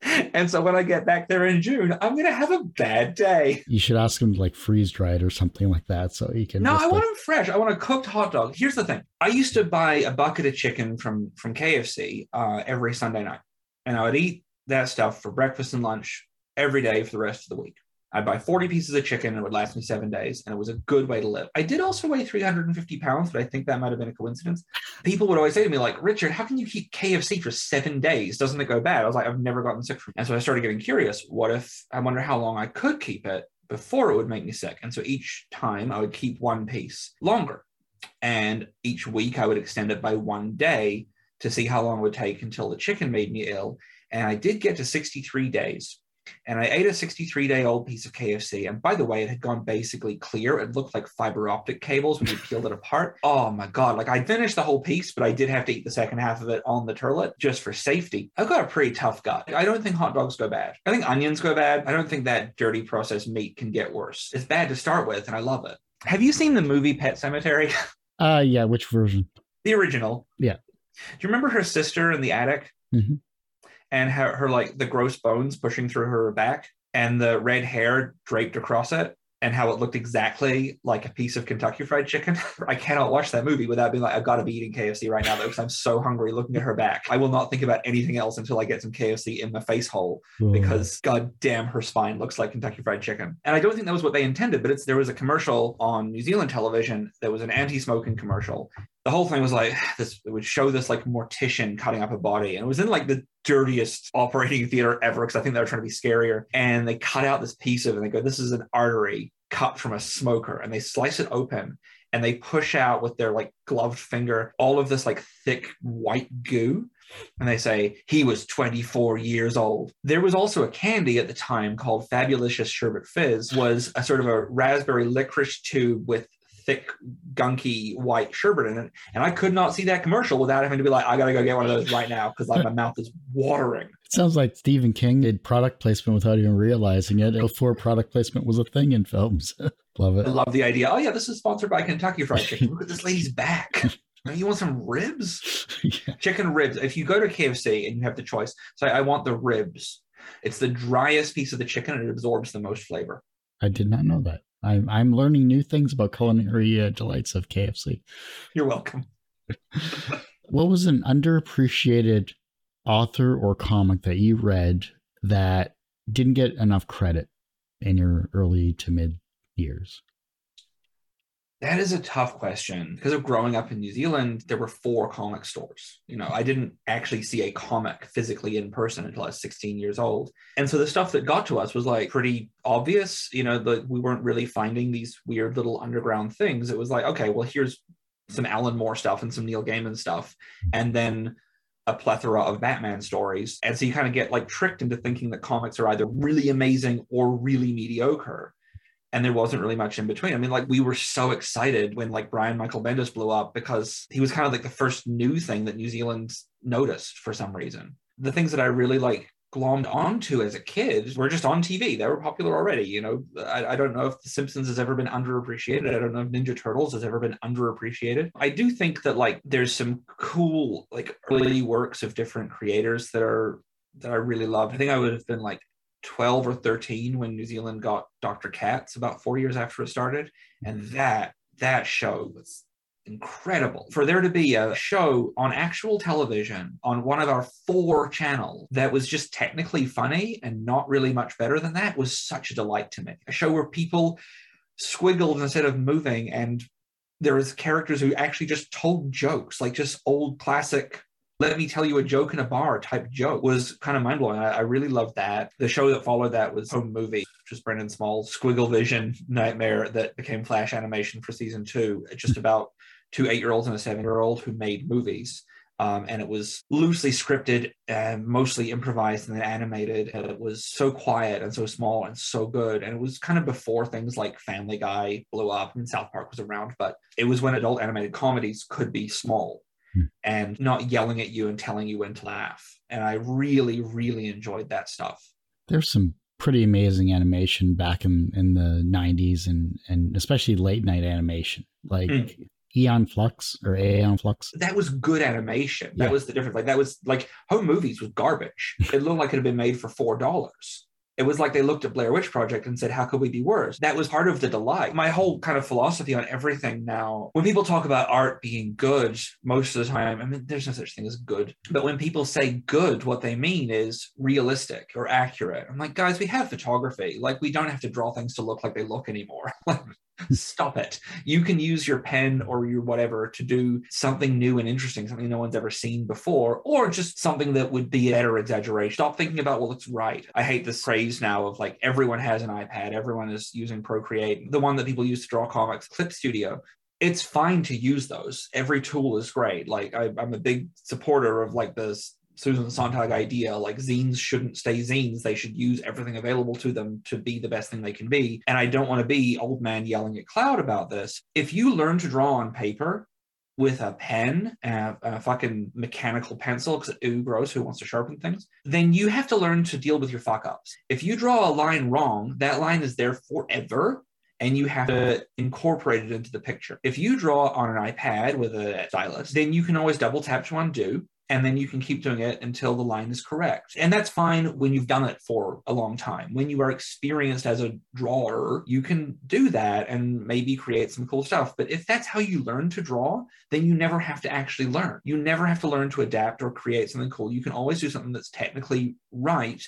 And so when I get back there in June, I'm going to have a bad day. You should ask him to like freeze dry it or something like that. So you can. No, I want them fresh. I want a cooked hot dog. Here's the thing. I used to buy a bucket of chicken from KFC every Sunday night. And I would eat that stuff for breakfast and lunch every day for the rest of the week. I'd buy 40 pieces of chicken and it would last me 7 days. And it was a good way to live. I did also weigh 350 pounds, but I think that might've been a coincidence. People would always say to me like, Richard, how can you keep KFC for 7 days? Doesn't it go bad? I was like, I've never gotten sick from it. And so I started getting curious. I wonder how long I could keep it before it would make me sick. And so each time I would keep one piece longer. And each week I would extend it by 1 day to see how long it would take until the chicken made me ill. And I did get to 63 days. And I ate a 63-day-old piece of KFC. And by the way, it had gone basically clear. It looked like fiber optic cables when you peeled it apart. Oh my God. Like, I finished the whole piece, but I did have to eat the second half of it on the turlet just for safety. I've got a pretty tough gut. I don't think hot dogs go bad. I think onions go bad. I don't think that dirty processed meat can get worse. It's bad to start with, and I love it. Have you seen the movie Pet Sematary? Yeah. Which version? The original. Yeah. Do you remember her sister in the attic? Mm-hmm. And her like the gross bones pushing through her back and the red hair draped across it and how it looked exactly like a piece of Kentucky Fried Chicken. I cannot watch that movie without being like, I've got to be eating KFC right now though, because I'm so hungry looking at her back. I will not think about anything else until I get some KFC in my face hole. Whoa. Because God damn, her spine looks like Kentucky Fried Chicken. And I don't think that was what they intended, but there was a commercial on New Zealand television that was an anti-smoking commercial. The whole thing was like, it would show this like mortician cutting up a body. And it was in like the dirtiest operating theater ever, because I think they were trying to be scarier. And they cut out this piece of it and they go, this is an artery cut from a smoker. And they slice it open and they push out with their like gloved finger all of this like thick white goo. And they say, he was 24 years old. There was also a candy at the time called Fabulicious Sherbet Fizz, was a sort of a raspberry licorice tube with thick, gunky white sherbet in it. And I could not see that commercial without having to be like, I got to go get one of those right now because like, my mouth is watering. It sounds like Stephen King did product placement without even realizing it before product placement was a thing in films. Love it. I love the idea. Oh, yeah, this is sponsored by Kentucky Fried Chicken. Look at this lady's back. You want some ribs? Yeah. Chicken ribs. If you go to KFC and you have the choice, say, I want the ribs. It's the driest piece of the chicken and it absorbs the most flavor. I did not know that. I'm learning new things about culinary delights of KFC. You're welcome. What was an underappreciated author or comic that you read that didn't get enough credit in your early to mid years? That is a tough question. Because of growing up in New Zealand, there were 4 comic stores. You know, I didn't actually see a comic physically in person until I was 16 years old. And so the stuff that got to us was like pretty obvious, you know, that we weren't really finding these weird little underground things. It was like, okay, well, here's some Alan Moore stuff and some Neil Gaiman stuff. And then a plethora of Batman stories. And so you kind of get like tricked into thinking that comics are either really amazing or really mediocre. And there wasn't really much in between. I mean, like, we were so excited when, like, Brian Michael Bendis blew up because he was kind of like the first new thing that New Zealand noticed for some reason. The things that I really, like, glommed onto as a kid were just on TV. They were popular already, you know. I don't know if The Simpsons has ever been underappreciated. I don't know if Ninja Turtles has ever been underappreciated. I do think that, like, there's some cool, like, early works of different creators that I really loved. I think I would have been, like, 12 or 13 when New Zealand got Dr. Katz about 4 years after it started. And that show was incredible. For there to be a show on actual television on one of our 4 channels that was just technically funny and not really much better than that was such a delight to me. A show where people squiggled instead of moving, and there was characters who actually just told jokes, like just old classic let me tell you a joke in a bar type joke, was kind of mind-blowing. I really loved that. The show that followed that was Home Movie, which was Brendan Small's squiggle vision nightmare that became Flash animation for season 2, just about 2 8-year-olds and a 7-year-old who made movies. And it was loosely scripted and mostly improvised and then animated. And it was so quiet and so small and so good. And it was kind of before things like Family Guy blew up and South Park was around, but it was when adult animated comedies could be small and not yelling at you and telling you when to laugh. And I really, really enjoyed that stuff. There's some pretty amazing animation back in the 90s and especially late night animation, like Aeon Flux or Aeon Flux. That was good animation. That was the difference. Like that was like Home Movies was garbage. It looked like it had been made for $4. It was like they looked at Blair Witch Project and said, how could we be worse? That was part of the delight. My whole kind of philosophy on everything now, when people talk about art being good, most of the time, I mean, there's no such thing as good. But when people say good, what they mean is realistic or accurate. I'm like, guys, we have photography. Like, we don't have to draw things to look like they look anymore. Like, stop it. You can use your pen or your whatever to do something new and interesting, something no one's ever seen before, or just something that would be a better exaggeration. Stop thinking about, well, it's right. I hate this craze now of like everyone has an iPad, everyone is using Procreate. The one that people use to draw comics, Clip Studio. It's fine to use those. Every tool is great. Like I'm a big supporter of like this Susan Sontag idea, like zines shouldn't stay zines. They should use everything available to them to be the best thing they can be. And I don't want to be old man yelling at cloud about this. If you learn to draw on paper with a pen and a fucking mechanical pencil, because it's gross, who wants to sharpen things, then you have to learn to deal with your fuck ups. If you draw a line wrong, that line is there forever. And you have to incorporate it into the picture. If you draw on an iPad with a stylus, then you can always double tap to undo. And then you can keep doing it until the line is correct. And that's fine when you've done it for a long time. When you are experienced as a drawer, you can do that and maybe create some cool stuff. But if that's how you learn to draw, then you never have to actually learn. You never have to learn to adapt or create something cool. You can always do something that's technically right.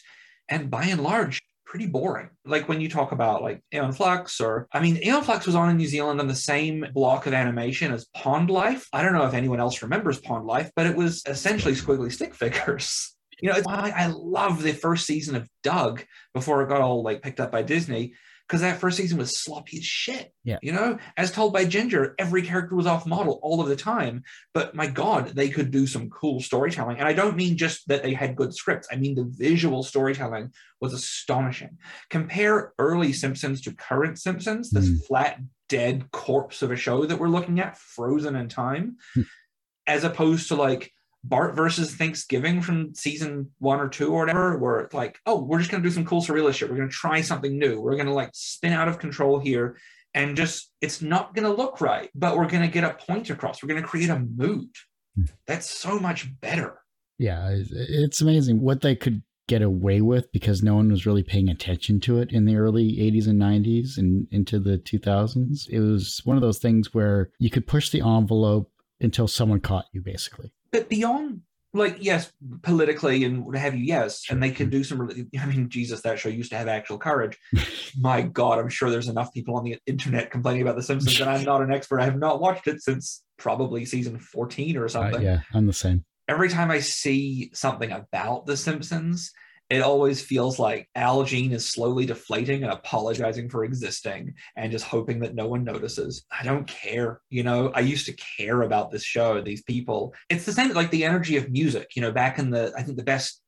And by and large, pretty boring. Like when you talk about like Aeon Flux Aeon Flux was on in New Zealand on the same block of animation as Pond Life. I don't know if anyone else remembers Pond Life, but it was essentially squiggly stick figures. You know, it's why I love the first season of Doug before it got all like picked up by Disney, because that first season was sloppy as shit. Yeah. You know, as told by Ginger, every character was off model all of the time. But my God, they could do some cool storytelling. And I don't mean just that they had good scripts. I mean, the visual storytelling was astonishing. Compare early Simpsons to current Simpsons, this flat, dead corpse of a show that we're looking at, frozen in time, as opposed to like Bart versus Thanksgiving from season 1 or 2 or whatever, where it's like, oh, we're just going to do some cool surrealist shit. We're going to try something new. We're going to like spin out of control here and just, it's not going to look right, but we're going to get a point across. We're going to create a mood. That's so much better. Yeah. It's amazing what they could get away with because no one was really paying attention to it in the early 80s and 90s and into the 2000s. It was one of those things where you could push the envelope until someone caught you, basically. But beyond, like, yes, politically and what have you, yes. Sure. And they could do some, I mean, Jesus, that show used to have actual courage. My God, I'm sure there's enough people on the internet complaining about The Simpsons, and I'm not an expert. I have not watched it since probably season 14 or something. Yeah, I'm the same. Every time I see something about The Simpsons, it always feels like Al Jean is slowly deflating and apologizing for existing and just hoping that no one notices. I don't care. You know, I used to care about this show, these people. It's the same, like the energy of music, you know, back in the, I think the best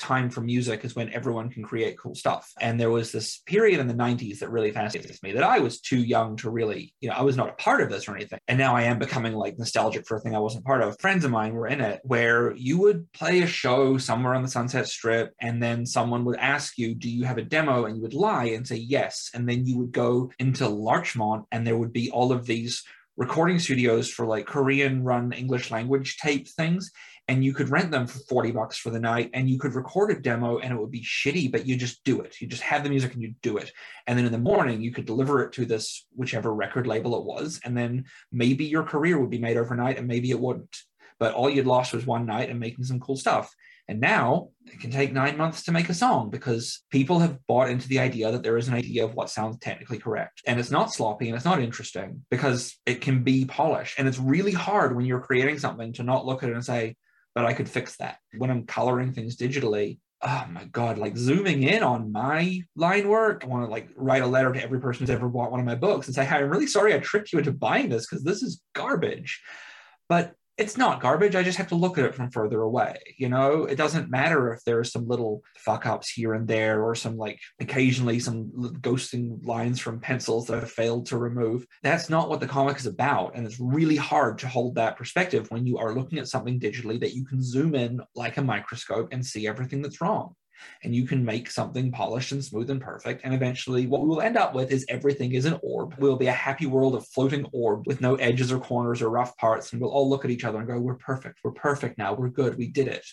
time for music is when everyone can create cool stuff. And there was this period in the 90s that really fascinated me, that I was too young to really, you know, I was not a part of this or anything. And now I am becoming like nostalgic for a thing I wasn't part of. Friends of mine were in it, where you would play a show somewhere on the Sunset Strip, and then someone would ask you, do you have a demo? And you would lie and say yes. And then you would go into Larchmont, and there would be all of these recording studios for like Korean run English language tape things. And you could rent them for $40 for the night, and you could record a demo, and it would be shitty, but you just do it. You just have the music and you do it. And then in the morning you could deliver it to this, whichever record label it was. And then maybe your career would be made overnight and maybe it wouldn't, but all you'd lost was one night and making some cool stuff. And now it can take 9 months to make a song because people have bought into the idea that there is an idea of what sounds technically correct. And it's not sloppy and it's not interesting because it can be polished. And it's really hard when you're creating something to not look at it and say, but I could fix that. When I'm coloring things digitally, oh my God, like zooming in on my line work, I want to like write a letter to every person who's ever bought one of my books and say, hey, I'm really sorry I tricked you into buying this because this is garbage. But it's not garbage. I just have to look at it from further away. You know, it doesn't matter if there are some little fuck ups here and there, or some like occasionally some ghosting lines from pencils that I've failed to remove. That's not what the comic is about. And it's really hard to hold that perspective when you are looking at something digitally that you can zoom in like a microscope and see everything that's wrong. And you can make something polished and smooth and perfect. And eventually what we will end up with is everything is an orb. We'll be a happy world of floating orb with no edges or corners or rough parts. And we'll all look at each other and go, we're perfect. We're perfect now. We're good. We did it.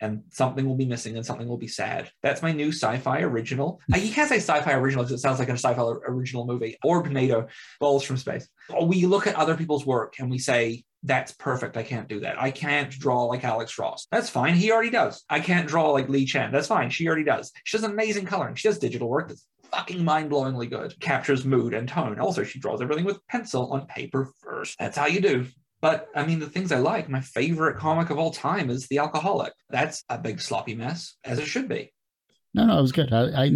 And something will be missing and something will be sad. That's my new sci-fi original. You can't say sci-fi original because it sounds like a sci-fi original movie. Orbnado, balls from space. We look at other people's work and we say, that's perfect. I can't do that. I can't draw like Alex Ross. That's fine. He already does. I can't draw like Lee Chen. That's fine. She already does. She does amazing coloring. She does digital work that's fucking mind-blowingly good. Captures mood and tone. Also, she draws everything with pencil on paper first. That's how you do. But I mean, the things I like, my favorite comic of all time is The Alcoholic. That's a big sloppy mess, as it should be. No, it was good. I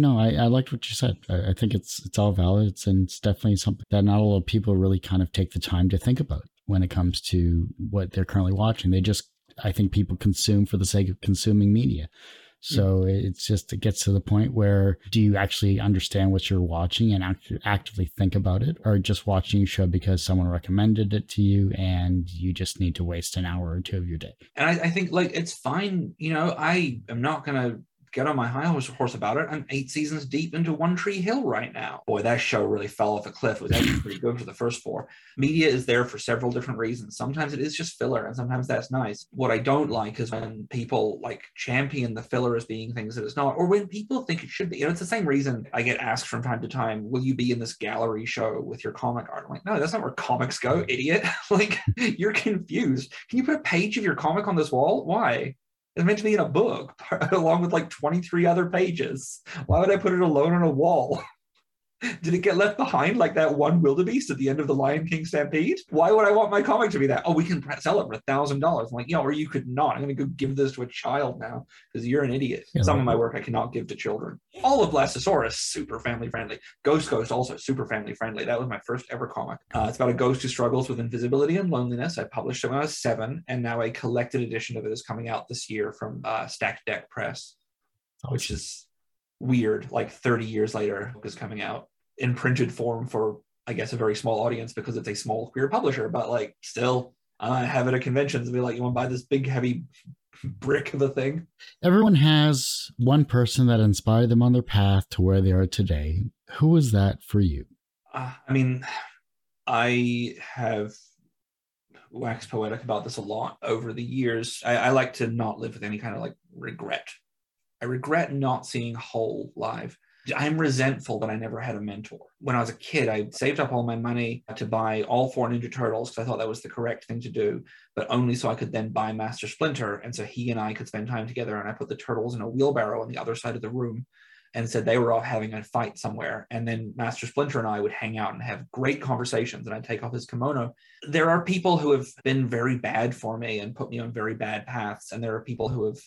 liked what you said. I think it's all valid. It's definitely something that not a lot of people really kind of take the time to think about when it comes to what they're currently watching. They just, I think people consume for the sake of consuming media. So it's just, it gets to the point where do you actually understand what you're watching and actively think about it, or just watching a show because someone recommended it to you and you just need to waste an hour or two of your day? And I think like, it's fine. You know, I am not going to get on my high horse about it. I'm 8 seasons deep into One Tree Hill right now. Boy, that show really fell off a cliff. It was actually pretty good for the first 4. Media is there for several different reasons. Sometimes it is just filler, and sometimes that's nice. What I don't like is when people like champion the filler as being things that it's not, or when people think it should be. You know, it's the same reason I get asked from time to time, will you be in this gallery show with your comic art? I'm like, no, that's not where comics go, idiot. Like, you're confused. Can you put a page of your comic on this wall? Why? It's meant to be in a book along with like 23 other pages. Why would I put it alone on a wall? Did it get left behind like that one wildebeest at the end of the Lion King Stampede? Why would I want my comic to be that? Oh, we can sell it for $1,000. I'm like, yeah, or you could not. I'm going to go give this to a child now because you're an idiot. Yeah. Some of my work I cannot give to children. All of Blastosaurus, super family friendly. Ghost Ghost, also super family friendly. That was my first ever comic. It's about a ghost who struggles with invisibility and loneliness. I published it when I was 7, and now a collected edition of it is coming out this year from Stacked Deck Press, which is weird, like 30 years later is coming out in printed form for, I guess, a very small audience because it's a small queer publisher, but like still I have it at conventions and be like, you want to buy this big heavy brick of a thing? Everyone has one person that inspired them on their path to where they are today. Who was that for you? I mean, I have waxed poetic about this a lot over the years. I like to not live with any kind of like regret. I regret not seeing Hole live. I'm resentful that I never had a mentor. When I was a kid, I saved up all my money to buy all 4 Ninja Turtles because I thought that was the correct thing to do, but only so I could then buy Master Splinter. And so he and I could spend time together. And I put the turtles in a wheelbarrow on the other side of the room and said they were all having a fight somewhere. And then Master Splinter and I would hang out and have great conversations, and I'd take off his kimono. There are people who have been very bad for me and put me on very bad paths. And there are people who have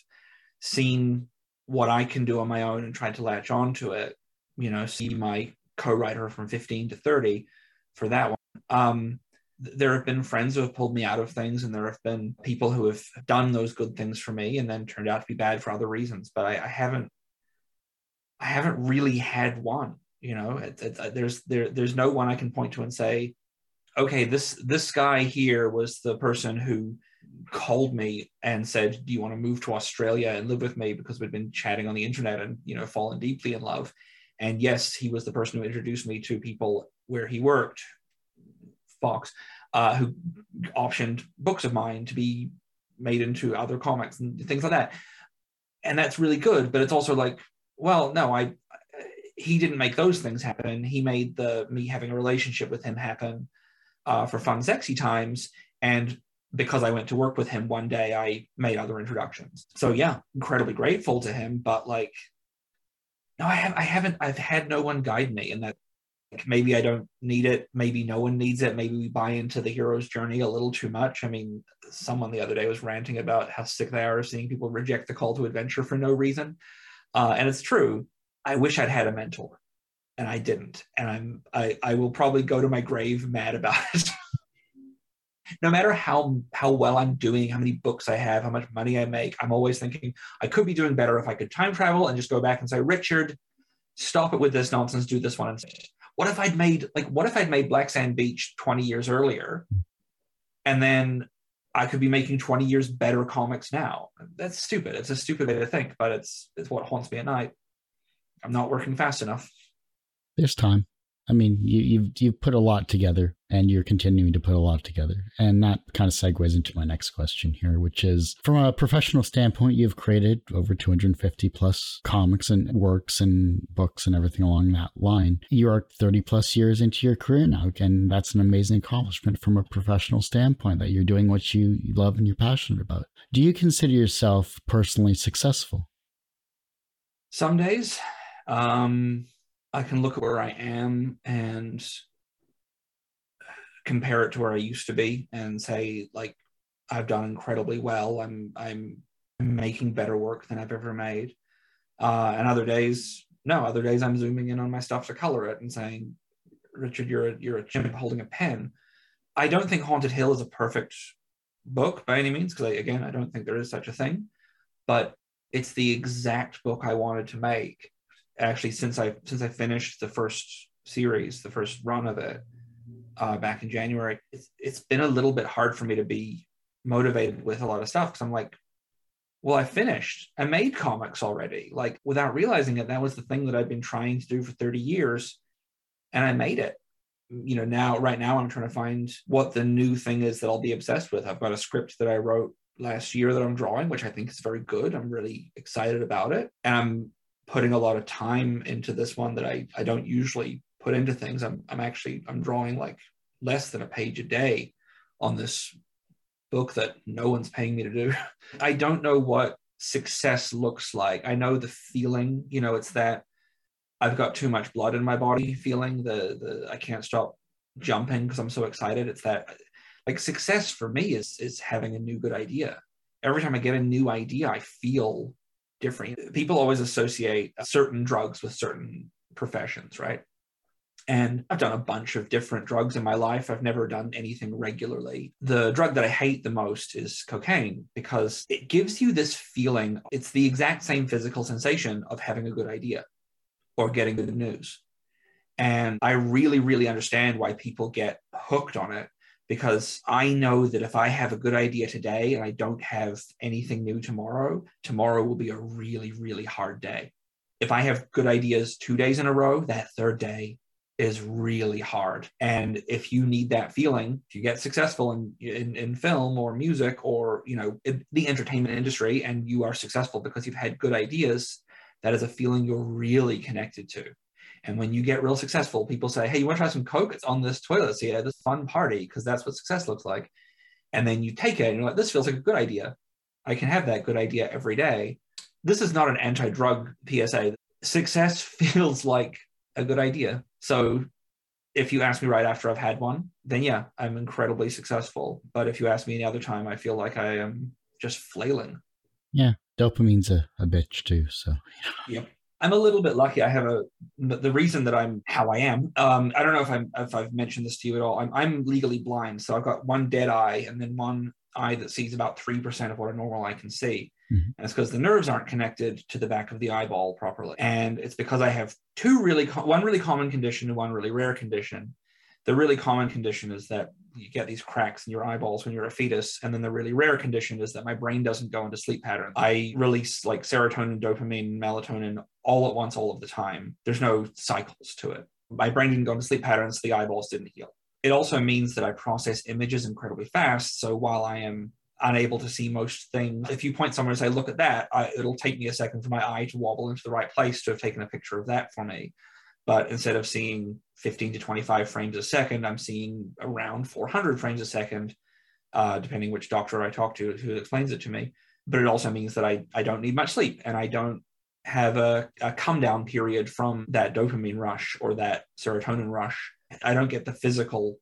seen what I can do on my own and try to latch on to it, you know, see my co-writer from 15 to 30 for that one. There have been friends who have pulled me out of things, and there have been people who have done those good things for me and then turned out to be bad for other reasons. But I haven't really had one, you know. There's no one I can point to and say, okay, this guy here was the person who called me and said, do you want to move to Australia and live with me, because we'd been chatting on the internet and, you know, fallen deeply in love. And yes, he was the person who introduced me to people where he worked, Fox, who optioned books of mine to be made into other comics and things like that. And that's really good, but it's also like, well, no, he didn't make those things happen. He made me having a relationship with him happen for fun, sexy times. And because I went to work with him one day, I made other introductions. So yeah, incredibly grateful to him. But like, no, I've had no one guide me in that. Like, maybe I don't need it. Maybe no one needs it. Maybe we buy into the hero's journey a little too much. I mean, someone the other day was ranting about how sick they are of seeing people reject the call to adventure for no reason. And it's true. I wish I'd had a mentor, and I didn't. And I will probably go to my grave mad about it. No matter how well I'm doing, how many books I have, how much money I make, I'm always thinking I could be doing better if I could time travel and just go back and say, Richard, stop it with this nonsense, do this one. And what if I'd made Black Sand Beach 20 years earlier, and then I could be making 20 years better comics now? That's stupid. It's a stupid way to think, but it's what haunts me at night. I'm not working fast enough. There's time. I mean, you've put a lot together, and you're continuing to put a lot together. And that kind of segues into my next question here, which is, from a professional standpoint, you've created over 250 plus comics and works and books and everything along that line. You are 30 plus years into your career now, and that's an amazing accomplishment from a professional standpoint, that you're doing what you love and you're passionate about. Do you consider yourself personally successful? Some days, I can look at where I am and compare it to where I used to be and say, like, I've done incredibly well. I'm making better work than I've ever made. And other days, no. Other days I'm zooming in on my stuff to color it and saying, Richard, you're a chimp holding a pen. I don't think Haunted Hill is a perfect book by any means, because again, I don't think there is such a thing, but it's the exact book I wanted to make. Actually, since I finished the first series, the first run of it back in January, it's been a little bit hard for me to be motivated with a lot of stuff, because I'm like, well, I finished. I made comics already. Like, without realizing it, that was the thing that I'd been trying to do for 30 years, and I made it. You know, right now I'm trying to find what the new thing is that I'll be obsessed with. I've got a script that I wrote last year that I'm drawing, which I think is very good. I'm really excited about it. And I'm putting a lot of time into this one that I don't usually put into things. I'm drawing like less than a page a day on this book that no one's paying me to do. I don't know what success looks like. I know the feeling, you know, it's that I've got too much blood in my body feeling. The I can't stop jumping because I'm so excited. It's that, like, success for me is having a new good idea. Every time I get a new idea, I feel different. People always associate certain drugs with certain professions, right? And I've done a bunch of different drugs in my life. I've never done anything regularly. The drug that I hate the most is cocaine, because it gives you this feeling. It's the exact same physical sensation of having a good idea or getting good news. And I really, really understand why people get hooked on it, because I know that if I have a good idea today and I don't have anything new tomorrow, tomorrow will be a really, really hard day. If I have good ideas 2 days in a row, that third day is really hard. And if you need that feeling, if you get successful in film or music or, you know, in the entertainment industry, and you are successful because you've had good ideas, that is a feeling you're really connected to. And when you get real successful, people say, hey, you want to try some Coke? It's on this toilet seat at this fun party, because that's what success looks like. And then you take it and you're like, this feels like a good idea. I can have that good idea every day. This is not an anti-drug PSA. Success feels like a good idea. So if you ask me right after I've had one, then yeah, I'm incredibly successful. But if you ask me any other time, I feel like I am just flailing. Yeah. Dopamine's a bitch too. So yeah. Yep. I'm a little bit lucky. I have the reason that I'm how I am. I don't know if I've mentioned this to you at all. I'm legally blind. So I've got one dead eye and then one eye that sees about 3% of what a normal eye can see. Mm-hmm. And it's because the nerves aren't connected to the back of the eyeball properly. And it's because I have one really common condition and one really rare condition. The really common condition is that you get these cracks in your eyeballs when you're a fetus. And then the really rare condition is that my brain doesn't go into sleep pattern. I release like serotonin, dopamine, melatonin all at once, all of the time. There's no cycles to it. My brain didn't go into sleep pattern, so the eyeballs didn't heal. It also means that I process images incredibly fast. So while I am unable to see most things, if you point somewhere and say, look at that, it'll take me a second for my eye to wobble into the right place to have taken a picture of that for me. But instead of seeing 15 to 25 frames a second, I'm seeing around 400 frames a second, depending which doctor I talk to who explains it to me. But it also means that I don't need much sleep, and I don't have a come down period from that dopamine rush or that serotonin rush. I don't get the physical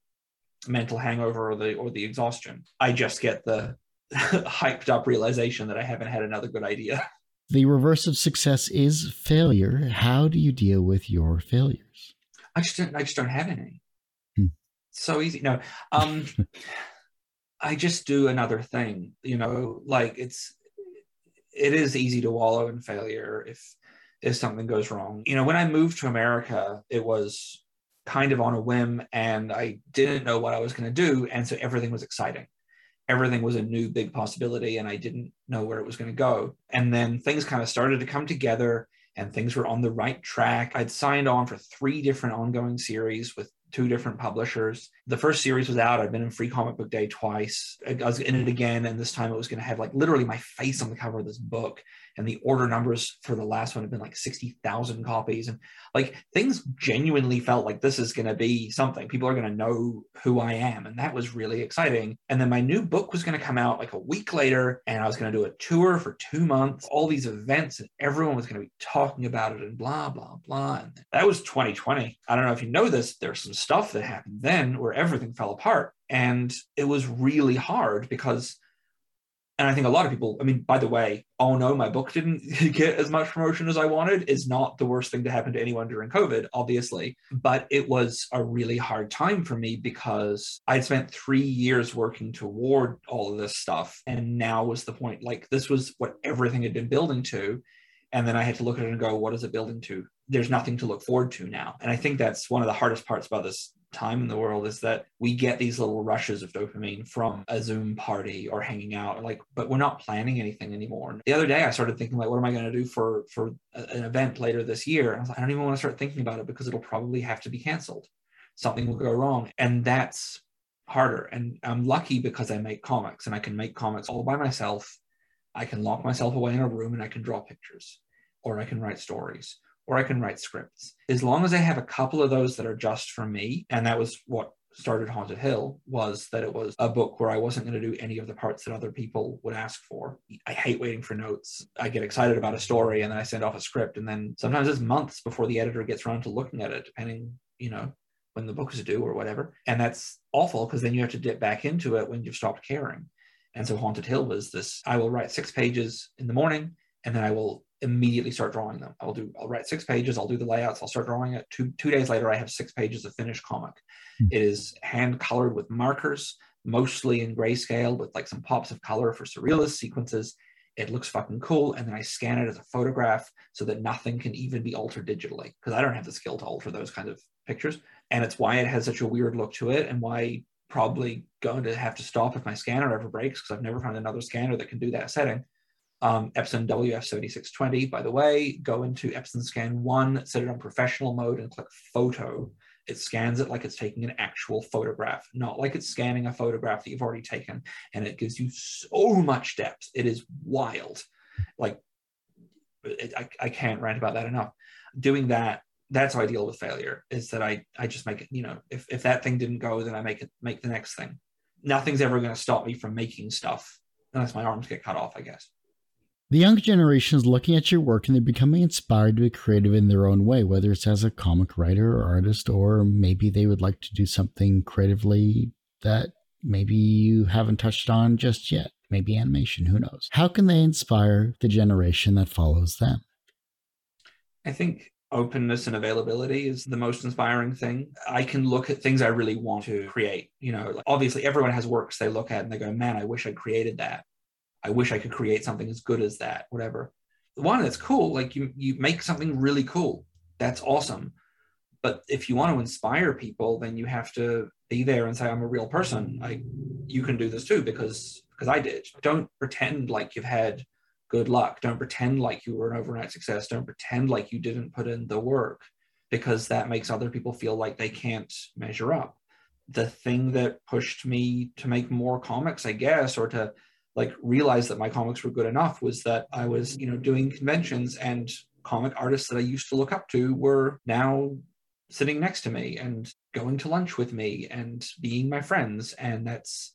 mental hangover or the exhaustion. I just get the hyped up realization that I haven't had another good idea. The reverse of success is failure. How do you deal with your failures? I just don't have any. It's so easy. No, I just do another thing. You know, like it is easy to wallow in failure if something goes wrong. You know, when I moved to America, it was kind of on a whim, and I didn't know what I was going to do, and so everything was exciting. Everything was a new big possibility, and I didn't know where it was going to go. And then things kind of started to come together, and things were on the right track. I'd signed on for 3 different ongoing series with 2 different publishers. The first series was out. I'd been in Free Comic Book Day twice. I was in it again, and this time it was going to have like literally my face on the cover of this book. And the order numbers for the last one had been like 60,000 copies. And like things genuinely felt like this is going to be something. People are going to know who I am. And that was really exciting. And then my new book was going to come out like a week later. And I was going to do a tour for 2 months, all these events, and everyone was going to be talking about it and blah, blah, blah. And that was 2020. I don't know if you know this. There's some stuff that happened then where everything fell apart. And it was really hard because... And I think a lot of people, I mean, by the way, oh no, my book didn't get as much promotion as I wanted is not the worst thing to happen to anyone during COVID, obviously. But it was a really hard time for me because I'd spent 3 years working toward all of this stuff. And now was the point, like this was what everything had been building to. And then I had to look at it and go, what is it building to? There's nothing to look forward to now. And I think that's one of the hardest parts about this time in the world is that we get these little rushes of dopamine from a Zoom party or hanging out, like, but we're not planning anything anymore. The other day I started thinking like, what am I going to do for an event later this year? And I was like, I don't even want to start thinking about it because it'll probably have to be canceled. Something will go wrong. And that's harder. And I'm lucky because I make comics and I can make comics all by myself. I can lock myself away in a room and I can draw pictures, or I can write stories, or I can write scripts. As long as I have a couple of those that are just for me, and that was what started Haunted Hill was that it was a book where I wasn't going to do any of the parts that other people would ask for. I hate waiting for notes. I get excited about a story and then I send off a script, and then sometimes it's months before the editor gets around to looking at it, depending, you know, when the book is due or whatever. And that's awful, because then you have to dip back into it when you've stopped caring. And so Haunted Hill was this, I will write 6 pages in the morning and then I will immediately start drawing them. I'll write 6 pages, I'll do the layouts, I'll start drawing it. Two days later, I have 6 pages of finished comic. It is hand colored with markers, mostly in grayscale with like some pops of color for surrealist sequences. It looks fucking cool. And then I scan it as a photograph so that nothing can even be altered digitally, because I don't have the skill to alter those kinds of pictures. And it's why it has such a weird look to it, and why probably going to have to stop if my scanner ever breaks, because I've never found another scanner that can do that setting. Epson WF7620, by the way, go into Epson Scan 1, set it on professional mode and click photo. It scans it like it's taking an actual photograph, not like it's scanning a photograph that you've already taken. And it gives you so much depth. It is wild. Like, I can't rant about that enough. Doing that, that's how I deal with failure, is that I just make it, you know, if that thing didn't go, then I make the next thing. Nothing's ever going to stop me from making stuff unless my arms get cut off, I guess. The young generation is looking at your work and they're becoming inspired to be creative in their own way, whether it's as a comic writer or artist, or maybe they would like to do something creatively that maybe you haven't touched on just yet. Maybe animation, who knows? How can they inspire the generation that follows them? I think openness and availability is the most inspiring thing. I can look at things I really want to create. You know, like obviously everyone has works they look at and they go, man, I wish I created that. I wish I could create something as good as that, whatever. The one that's cool, like you make something really cool. That's awesome. But if you want to inspire people, then you have to be there and say, I'm a real person. You can do this too, because I did. Don't pretend like you've had good luck. Don't pretend like you were an overnight success. Don't pretend like you didn't put in the work, because that makes other people feel like they can't measure up. The thing that pushed me to make more comics, I guess, or to realized that my comics were good enough, was that I was, doing conventions, and comic artists that I used to look up to were now sitting next to me and going to lunch with me and being my friends. And it's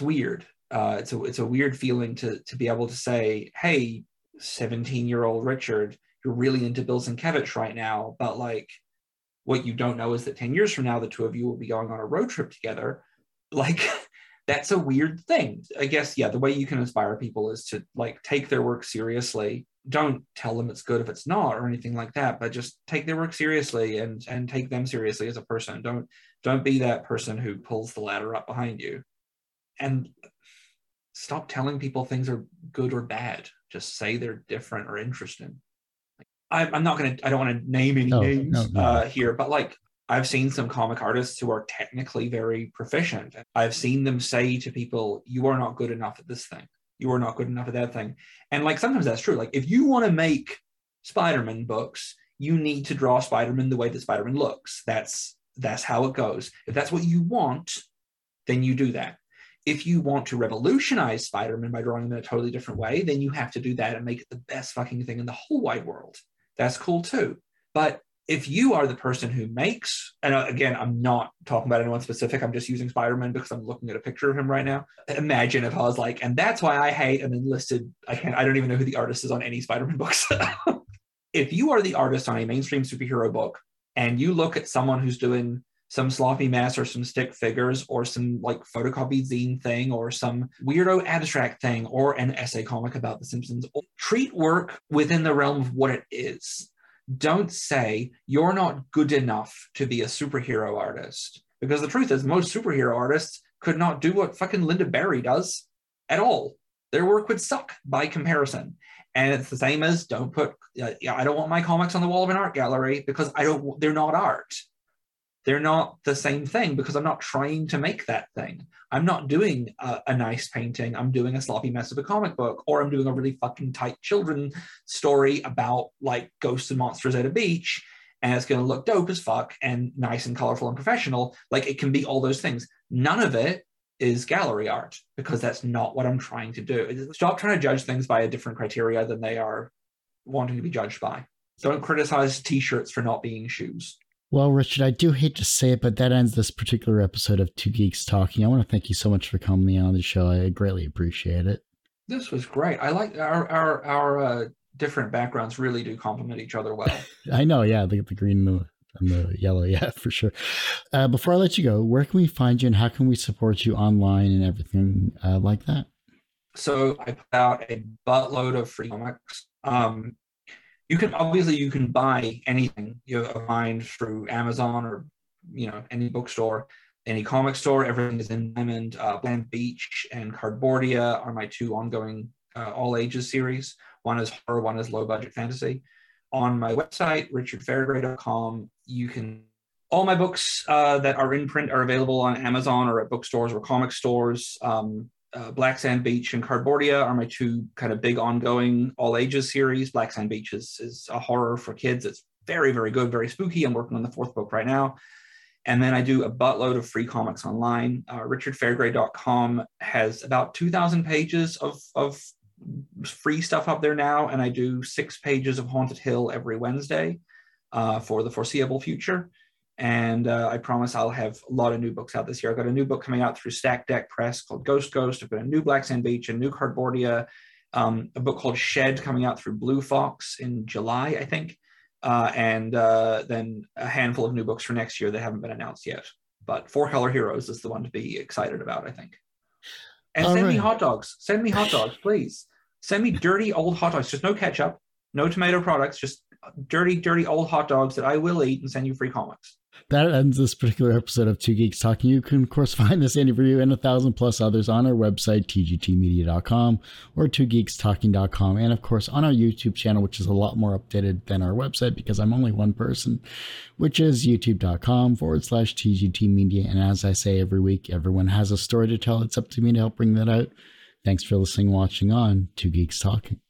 weird. It's a weird feeling to be able to say, hey, 17-year-old Richard, you're really into Bill Zinkevich right now, but what you don't know is that 10 years from now, the two of you will be going on a road trip together. That's a weird thing. I guess, yeah, the way you can inspire people is to take their work seriously. Don't tell them it's good if it's not or anything like that, but just take their work seriously and take them seriously as a person. Don't be that person who pulls the ladder up behind you. And stop telling people things are good or bad. Just say they're different or interesting. I don't want to name any names here, but I've seen some comic artists who are technically very proficient. I've seen them say to people, you are not good enough at this thing. You are not good enough at that thing. And sometimes that's true. If you want to make Spider-Man books, you need to draw Spider-Man the way that Spider-Man looks. That's how it goes. If that's what you want, then you do that. If you want to revolutionize Spider-Man by drawing him in a totally different way, then you have to do that and make it the best fucking thing in the whole wide world. That's cool too. But if you are the person who makes, and again, I'm not talking about anyone specific, I'm just using Spider-Man because I'm looking at a picture of him right now. Imagine if I was and that's why I hate, and then listed, I don't even know who the artist is on any Spider-Man books. If you are the artist on a mainstream superhero book, and you look at someone who's doing some sloppy mess or some stick figures or some photocopied zine thing or some weirdo abstract thing or an essay comic about The Simpsons, treat work within the realm of what it is. Don't say you're not good enough to be a superhero artist, because the truth is most superhero artists could not do what fucking Linda Barry does at all. Their work would suck by comparison. And it's the same as don't put, I don't want my comics on the wall of an art gallery, because they're not art. They're not the same thing, because I'm not trying to make that thing. I'm not doing a nice painting. I'm doing a sloppy mess of a comic book, or I'm doing a really fucking tight children story about ghosts and monsters at a beach, and it's going to look dope as fuck and nice and colorful and professional. It can be all those things. None of it is gallery art, because that's not what I'm trying to do. Stop trying to judge things by a different criteria than they are wanting to be judged by. Don't criticize t-shirts for not being shoes. Well, Richard, I do hate to say it, but that ends this particular episode of Two Geeks Talking. I want to thank you so much for coming on the show. I greatly appreciate it. This was great. I like our different backgrounds really do complement each other well. I know, yeah, the green and the yellow, yeah, for sure. Before I let you go, where can we find you and how can we support you online and everything like that? So I put out a buttload of free comics. You can buy anything of mine through Amazon or, any bookstore, any comic store. Everything is in Diamond. Black Sand Beach and Cardboardia are my two ongoing all ages series. One is horror, one is low budget fantasy. On my website, richardfairgray.com, all my books that are in print are available on Amazon or at bookstores or comic stores. Black Sand Beach and Cardboardia are my two kind of big ongoing all ages series. Black Sand Beach is a horror for kids. It's very, very good, very spooky. I'm working on the fourth book right now. And then I do a buttload of free comics online. RichardFairgray.com has about 2,000 pages of free stuff up there now. And I do 6 pages of Haunted Hill every Wednesday for the foreseeable future. And I promise I'll have a lot of new books out this year. I've got a new book coming out through Stacked Deck Press called Ghost Ghost. I've got a new Black Sand Beach, a new Cardboardia, a book called Shed coming out through Blue Fox in July, I think. And then a handful of new books for next year that haven't been announced yet. But Four Color Heroes is the one to be excited about, I think. And send me hot dogs. Send me hot dogs, please. Send me dirty old hot dogs. Just no ketchup, no tomato products, just dirty, dirty old hot dogs that I will eat and send you free comics. That ends this particular episode of Two Geeks Talking. You can, of course, find this interview and 1,000+ others on our website, tgtmedia.com or twogeekstalking.com. And, of course, on our YouTube channel, which is a lot more updated than our website because I'm only one person, which is youtube.com/tgtmedia. And as I say every week, everyone has a story to tell. It's up to me to help bring that out. Thanks for listening, watching on Two Geeks Talking.